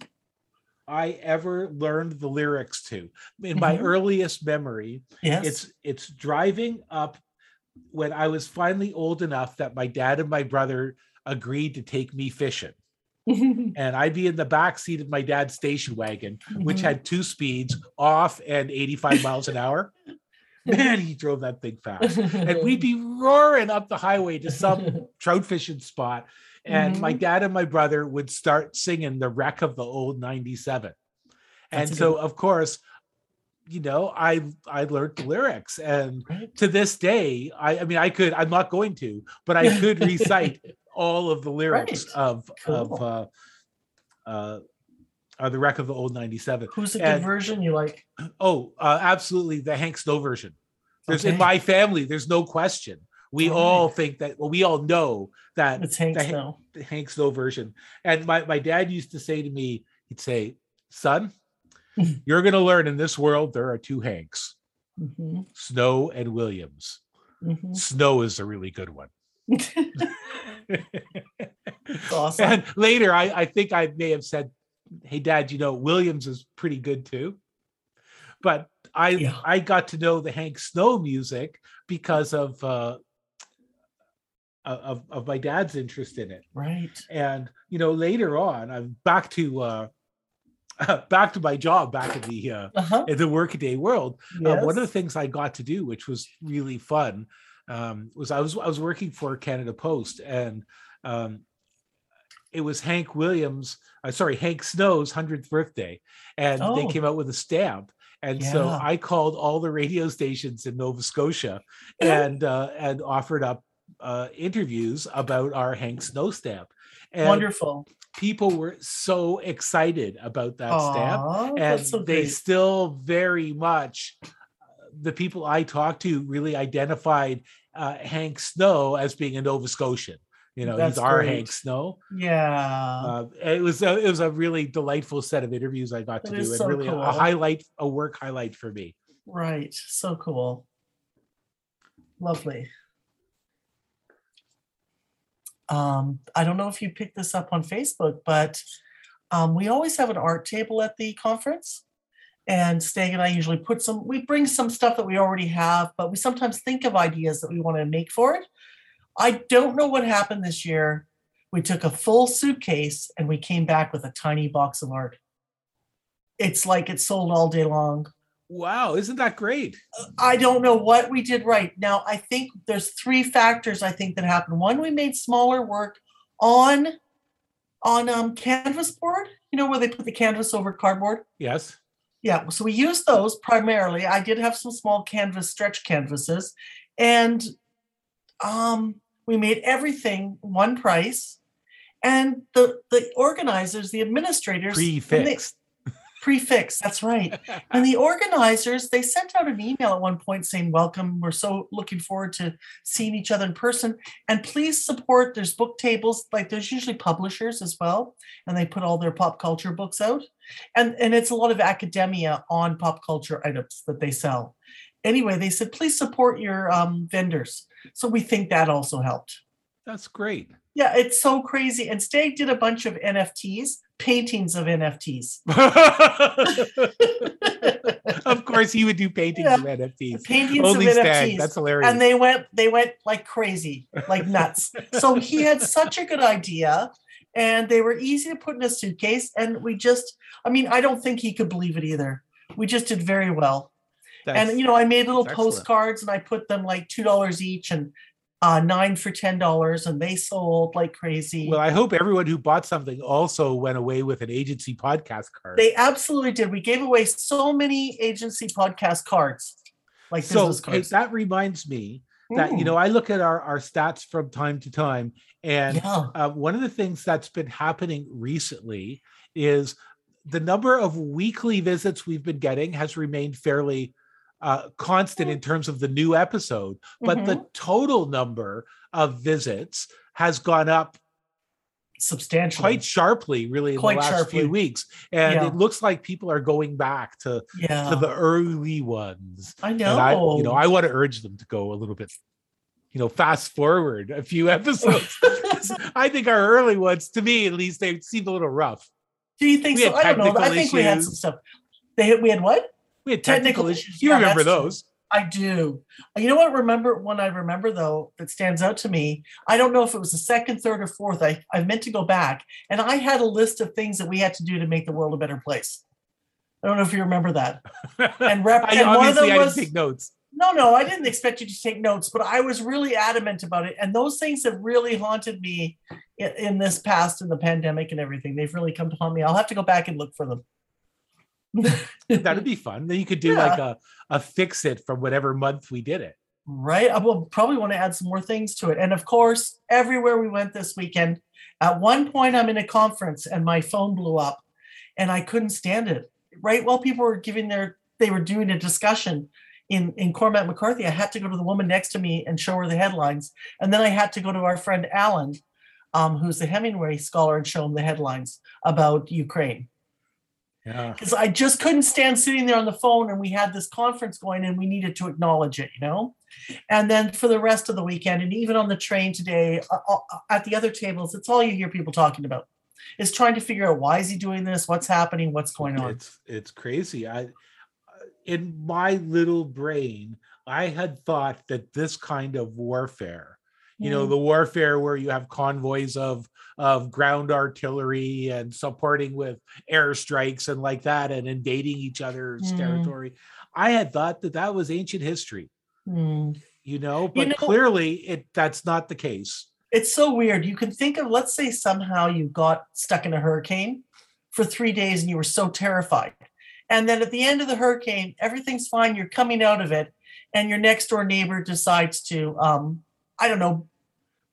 I ever learned the lyrics to. In my mm-hmm. earliest memory, yes. it's it's driving up when I was finally old enough that my dad and my brother agreed to take me fishing. And I'd be in the back seat of my dad's station wagon, mm-hmm. which had two speeds, off and eighty-five miles an hour. Man, he drove that thing fast. And we'd be roaring up the highway to some trout fishing spot. And mm-hmm. my dad and my brother would start singing The Wreck of the Old ninety-seven. That's and so, good. Of course, you know, I I learned the lyrics. And right. to this day, I, I mean, I could, I'm not going to, but I could recite all of the lyrics right. of, cool. of uh, uh, uh, The Wreck of the Old ninety-seven. Who's the and, good version you like? Oh, uh, absolutely. The Hank Snow version. There's okay. In my family, there's no question. We oh, all man. think that, well, we all know that it's Hank the, Snow. the Hank Snow version. And my, my dad used to say to me, he'd say, son, you're going to learn in this world, there are two Hanks, mm-hmm. Snow and Williams. Mm-hmm. Snow is a really good one. Awesome. And later, I, I think I may have said, hey, Dad, you know, Williams is pretty good too. But I yeah. I got to know the Hank Snow music because of uh, Of, of my dad's interest in it, right? And you know, later on, I'm back to uh, back to my job back in the uh, uh-huh. in the workaday world. Yes. Um, one of the things I got to do, which was really fun, um, was I was I was working for Canada Post, and um, it was Hank Williams, uh, sorry, Hank Snow's hundredth birthday, and oh. they came out with a stamp. And yeah. so I called all the radio stations in Nova Scotia, and uh, and offered up. Uh, interviews about our Hank Snow stamp. And wonderful. People were so excited about that Aww, stamp. And so they still very much, uh, the people I talked to really identified uh, Hank Snow as being a Nova Scotian. You know, that's he's our great. Hank Snow. Yeah. Uh, it was a, it was a really delightful set of interviews I got that to do. And so really cool. a, a highlight, a work highlight for me. Right. So cool. Lovely. Um, I don't know if you picked this up on Facebook, but um, we always have an art table at the conference, and Stag and I usually put some, we bring some stuff that we already have, but we sometimes think of ideas that we want to make for it. I don't know what happened this year. We took a full suitcase and we came back with a tiny box of art. It's like it sold all day long. Wow, isn't that great? I don't know what we did right. Now, I think there's three factors I think that happened. One, we made smaller work on on um, canvas board, you know, where they put the canvas over cardboard. Yes. Yeah, so we used those primarily. I did have some small canvas, stretch canvases, and um, we made everything one price. And the, the organizers, the administrators, prefixed. Prefix, that's right. And the organizers, they sent out an email at one point saying, welcome, we're so looking forward to seeing each other in person. And please support, there's book tables, like there's usually publishers as well. And they put all their pop culture books out. And, and it's a lot of academia on pop culture items that they sell. Anyway, they said, please support your um, vendors. So we think that also helped. That's great. Yeah, it's so crazy. And Stag did a bunch of N F Ts, paintings of N F Ts. Of course, he would do paintings yeah. of N F Ts. Paintings Holy of Stag. N F Ts. That's hilarious. And they went, they went like crazy, like nuts. So he had such a good idea, and they were easy to put in a suitcase. And we just, I mean, I don't think he could believe it either. We just did very well. That's, and you know, I made little postcards, excellent. And I put them like two dollars each, and. Uh, nine for ten dollars, and they sold like crazy. Well, I hope everyone who bought something also went away with an agency podcast card. They absolutely did. We gave away so many agency podcast cards. Like so, business cards. Hey, that reminds me mm. that, you know, I look at our, our stats from time to time. And yeah. uh, one of the things that's been happening recently is the number of weekly visits we've been getting has remained fairly Uh, constant in terms of the new episode, but mm-hmm. the total number of visits has gone up substantially, quite sharply, really, in quite the last sharply. few weeks. And yeah. it looks like people are going back to, yeah. to the early ones. I know. And I, you know, I want to urge them to go a little bit, you know, fast forward a few episodes. I think our early ones, to me at least, they seem a little rough. Do you think we so? I don't know. I think issues. we had some stuff. They we had what? We had technical, technical issues. You yeah, remember those? True. I do. You know what? Remember one I remember though that stands out to me. I don't know if it was the second, third, or fourth. I I meant to go back, and I had a list of things that we had to do to make the world a better place. I don't know if you remember that. And, rep- I, and one of them I was, didn't take notes. No, no, I didn't expect you to take notes, but I was really adamant about it. And those things have really haunted me in, in this past, in the pandemic and everything. They've really come to haunt me. I'll have to go back and look for them. That'd be fun. Then you could do yeah. like a, a fix it from whatever month we did it. Right. I will probably want to add some more things to it. And of course, everywhere we went this weekend, at one point I'm in a conference and my phone blew up and I couldn't stand it. Right while people were giving their, they were doing a discussion in, in Cormac McCarthy, I had to go to the woman next to me and show her the headlines. And then I had to go to our friend Alan, um, who's a Hemingway scholar, and show him the headlines about Ukraine. Yeah. Because I just couldn't stand sitting there on the phone, and we had this conference going and we needed to acknowledge it, you know? And then for the rest of the weekend, and even on the train today, uh, at the other tables, it's all you hear people talking about. Is trying to figure out why is he doing this? What's happening? What's going on? It's it's crazy. I, in my little brain, I had thought that this kind of warfare, you mm. know, the warfare where you have convoys of of ground artillery and supporting with airstrikes and like that, and invading each other's mm. territory, I had thought that that was ancient history. Mm. You know, but you know, clearly it that's not the case. It's so weird. You can think of, let's say somehow you got stuck in a hurricane for three days and you were so terrified. And then at the end of the hurricane, everything's fine. You're coming out of it and your next door neighbor decides to, um, I don't know,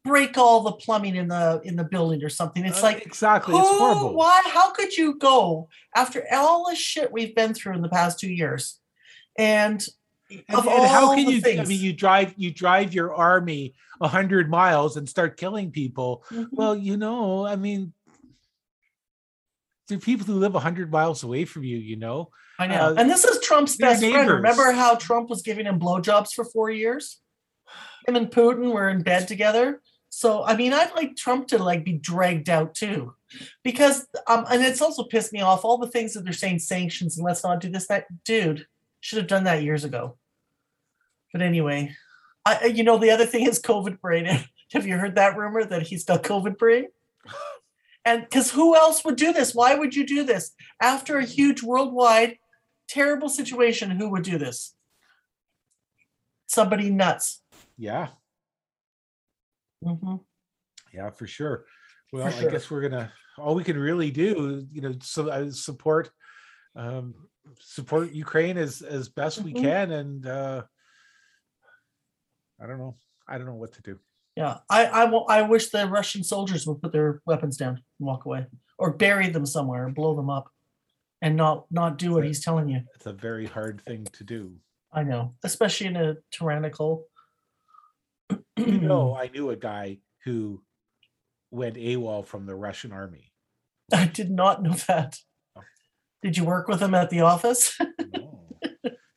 break all the plumbing in the in the building or something. It's uh, like, exactly. Who, it's horrible. Why? How could you go after all the shit we've been through in the past two years? And And, of and all how can you? Things. I mean, you drive you drive your army a hundred miles and start killing people. Mm-hmm. Well, you know, I mean, there are people who live a hundred miles away from you. You know, I know. Uh, and this is Trump's best neighbors. friend. Remember how Trump was giving him blowjobs for four years? Him and Putin were in bed together. So, I mean, I'd like Trump to like be dragged out too, because um, and it's also pissed me off all the things that they're saying sanctions and let's not do this. That dude should have done that years ago. But anyway, I, you know, the other thing is COVID brain. Have you heard that rumor that he's got COVID brain? And because who else would do this? Why would you do this? After a huge worldwide terrible situation, who would do this? Somebody nuts. Yeah. Mm-hmm. Yeah, for sure. Well, for sure. I guess we're going to, all we can really do, you know, so, uh, support um, support Ukraine as, as best mm-hmm. we can. And, uh, I don't know. I don't know what to do. Yeah, I I, will, I wish the Russian soldiers would put their weapons down and walk away, or bury them somewhere, and blow them up, and not not do what he's telling you. It's a very hard thing to do. I know, especially in a tyrannical. You know, I knew a guy who went AWOL from the Russian army. I did not know that. Oh. Did you work with him at the office? No.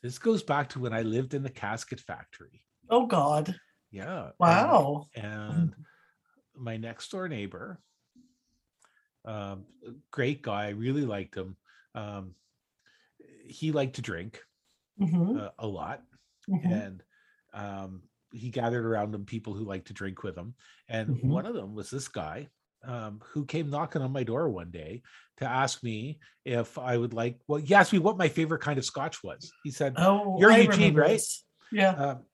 This goes back to when I lived in the casket factory. Oh God. Yeah. Wow. And, and my next door neighbor, um, great guy, I really liked him. Um, he liked to drink mm-hmm. uh, a lot. Mm-hmm. And um, he gathered around him people who liked to drink with him. And mm-hmm. one of them was this guy um, who came knocking on my door one day to ask me if I would like, well, he asked me what my favorite kind of scotch was. He said, oh, you're I Eugene, right? This. Yeah. Um,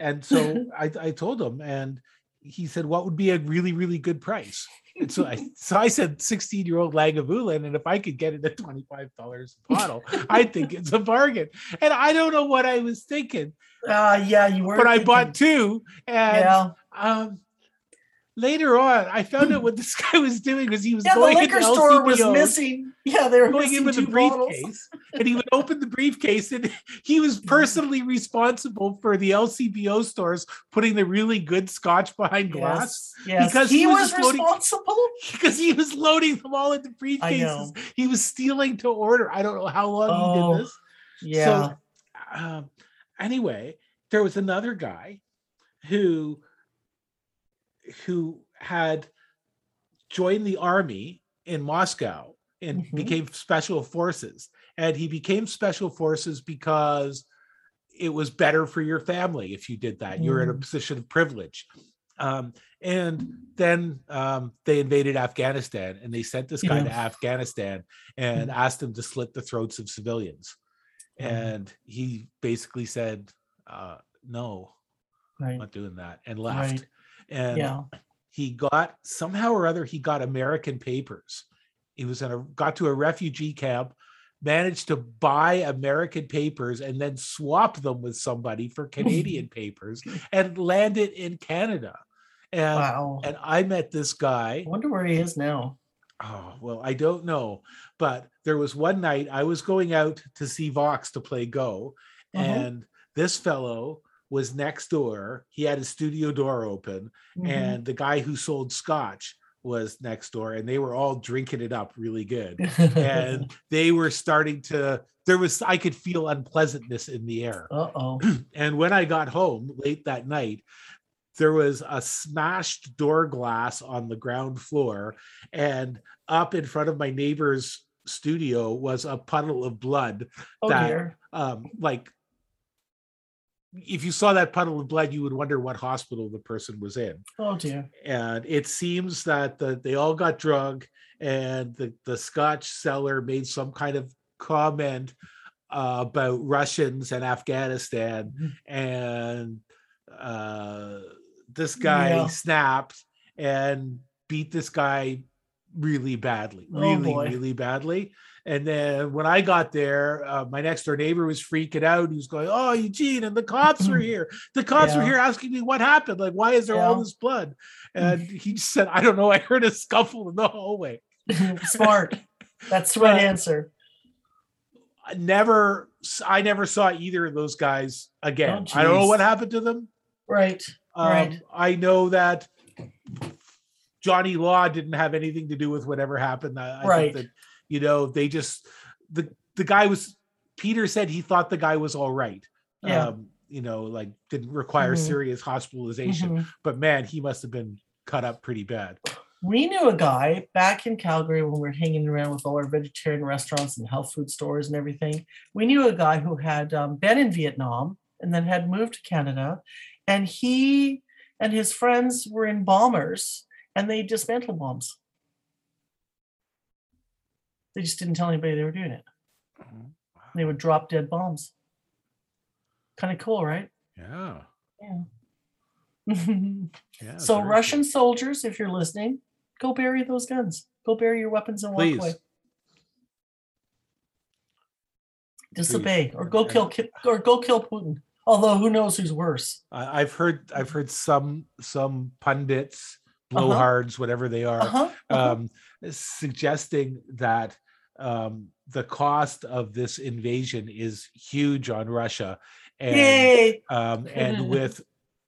And so I, I told him, and he said, what would be a really, really good price? And so I so I said sixteen-year-old Lagavulin, and if I could get it at twenty-five dollars a bottle, I think it's a bargain. And I don't know what I was thinking. Uh, yeah, you were. But thinking. I bought two. And yeah. um, later on, I found out what this guy was doing because he was yeah, going the liquor store was missing. Yeah, they were going in with a briefcase, and he would open the briefcase, and he was personally responsible for the L C B O stores putting the really good scotch behind glass. Yes, yes. Because he, he was, was loading, responsible because he was loading them all into briefcases. He was stealing to order. I don't know how long oh, he did this. Yeah. So, um, anyway, there was another guy who who had joined the army in Moscow. and mm-hmm. became special forces. And he became special forces because it was better for your family if you did that. Mm. You were in a position of privilege. Um, and then um, they invaded Afghanistan, and they sent this guy yeah. to Afghanistan and mm. asked him to slit the throats of civilians. Mm. And he basically said, uh, no, right. I'm not doing that, and left. Right. And yeah. he got, somehow or other, he got American papers. He was in a, got to a refugee camp, managed to buy American papers and then swap them with somebody for Canadian papers and landed in Canada. And, wow. and I met this guy. I wonder where he is now. Oh, well, I don't know. But there was one night I was going out to see Vox to play Go. Uh-huh. And this fellow was next door. He had his studio door open. Mm-hmm. And the guy who sold scotch was next door, and they were all drinking it up really good. And they were starting to, there was, I could feel unpleasantness in the air. Uh-oh. And when I got home late that night, there was a smashed door glass on the ground floor, and up in front of my neighbor's studio was a puddle of blood. Oh, that dear. Um, like, if you saw that puddle of blood, you would wonder what hospital the person was in. Oh dear. And it seems that the, they all got drunk, and the, the Scotch seller made some kind of comment uh, about Russians and Afghanistan. Mm-hmm. And uh, this guy yeah. snapped and beat this guy really badly, really, oh really badly. And then when I got there, uh, my next door neighbor was freaking out. He was going, oh, Eugene, and the cops were here. The cops yeah. were here asking me what happened. Like, why is there yeah. all this blood? And he just said, I don't know. I heard a scuffle in the hallway. Smart. That's the right uh, answer. I never, I never saw either of those guys again. Oh, I don't know what happened to them. Right. Um, right. I know that Johnny Law didn't have anything to do with whatever happened. I, I right. think that, you know, they just, the, the guy was, Peter said he thought the guy was all right. Yeah. Um, you know, like didn't require mm-hmm. serious hospitalization, mm-hmm. but man, he must've been cut up pretty bad. We knew a guy back in Calgary when we were hanging around with all our vegetarian restaurants and health food stores and everything. We knew a guy who had um, been in Vietnam and then had moved to Canada, and he and his friends were in bombers, and they dismantled bombs. They just didn't tell anybody they were doing it. Mm-hmm. Wow. They would drop dead bombs. Kind of cool, right? Yeah. Yeah. yeah so Russian cool. soldiers, if you're listening, go bury those guns. Go bury your weapons and Please. walk away. Disobey, Please. or go kill, or go kill Putin. Although who knows who's worse? I've heard, I've heard some some pundits, blowhards, uh-huh. whatever they are, uh-huh. Uh-huh. Um, suggesting that um the cost of this invasion is huge on Russia, and Yay. um and with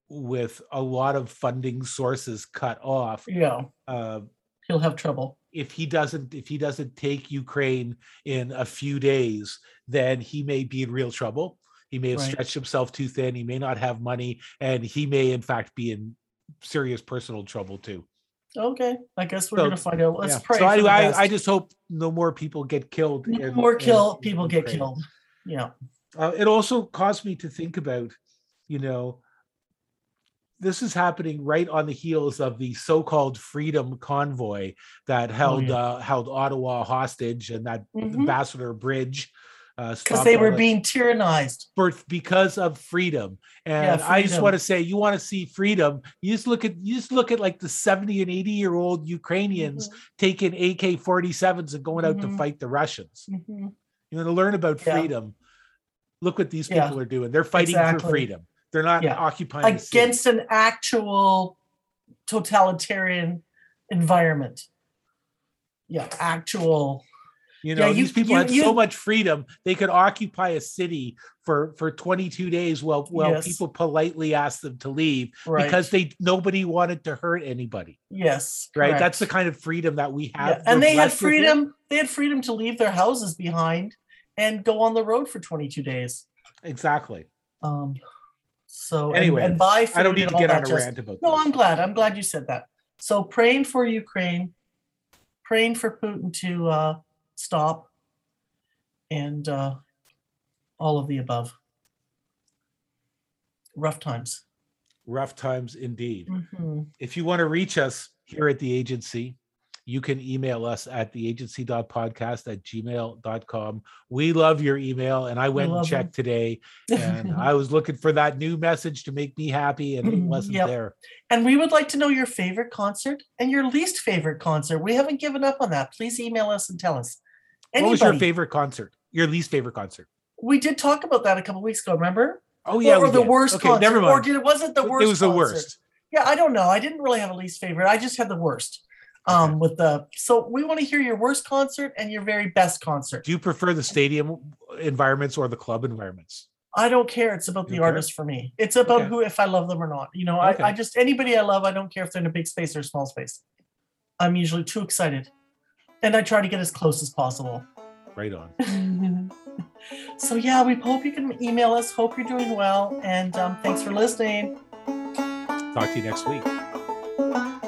with a lot of funding sources cut off, yeah uh, he'll have trouble if he doesn't if he doesn't take Ukraine in a few days. Then he may be in real trouble. He may have right. stretched himself too thin. He may not have money, and he may in fact be in serious personal trouble too. Okay, I guess we're so, gonna find out. Let's yeah. pray. So I, I, I just hope no more people get killed. No in, more kill in, people in get killed. Yeah. Uh, it also caused me to think about, you know, this is happening right on the heels of the so-called Freedom Convoy that held oh, yeah. uh, held Ottawa hostage, and that mm-hmm. Ambassador Bridge. Because uh, they were being tyrannized. Birth because of freedom. And yeah, freedom. I just want to say, you want to see freedom, you just look at you just look at like the seventy and eighty year old Ukrainians mm-hmm. taking A K forty-sevens and going out mm-hmm. to fight the Russians. Mm-hmm. You want to learn about freedom. Yeah. Look what these people yeah. are doing. They're fighting exactly. for freedom. They're not yeah. occupying against an actual totalitarian environment. Yeah, actual. You know, yeah, you, these people you, had you, so much freedom, they could occupy a city for, for twenty-two days while, while yes. people politely asked them to leave right. because they nobody wanted to hurt anybody. Yes. Right. Correct. That's the kind of freedom that we have. Yeah. And they had freedom. They had freedom to leave their houses behind and go on the road for twenty-two days. Exactly. Um, so anyway, and, and by I don't need to get on a just, rant about that. No, those. I'm glad. I'm glad you said that. So praying for Ukraine, praying for Putin to... Uh, stop, and uh, all of the above. Rough times. Rough times indeed. Mm-hmm. If you want to reach us here at the agency, you can email us at the agency dot podcast at gmail dot com. We love your email, and I went and checked them. today, and I was looking for that new message to make me happy, and it wasn't yep. there. And we would like to know your favorite concert and your least favorite concert. We haven't given up on that. Please email us and tell us. Anybody. What was your favorite concert? Your least favorite concert? We did talk about that a couple of weeks ago, remember? Oh, yeah. Or, or the did. worst okay, concert. Never mind. Or did, it wasn't the worst It was the concert. worst. Yeah, I don't know. I didn't really have a least favorite. I just had the worst. Um, with the so we want to hear your worst concert and your very best concert. Do you prefer the stadium environments or the club environments? I don't care. It's about the artist for me. It's about okay. who, if I love them or not. You know, okay. I, I just anybody I love, I don't care if they're in a big space or a small space. I'm usually too excited, and I try to get as close as possible. Right on. So yeah, we hope you can email us. Hope you're doing well, and um, thanks for listening. Talk to you next week.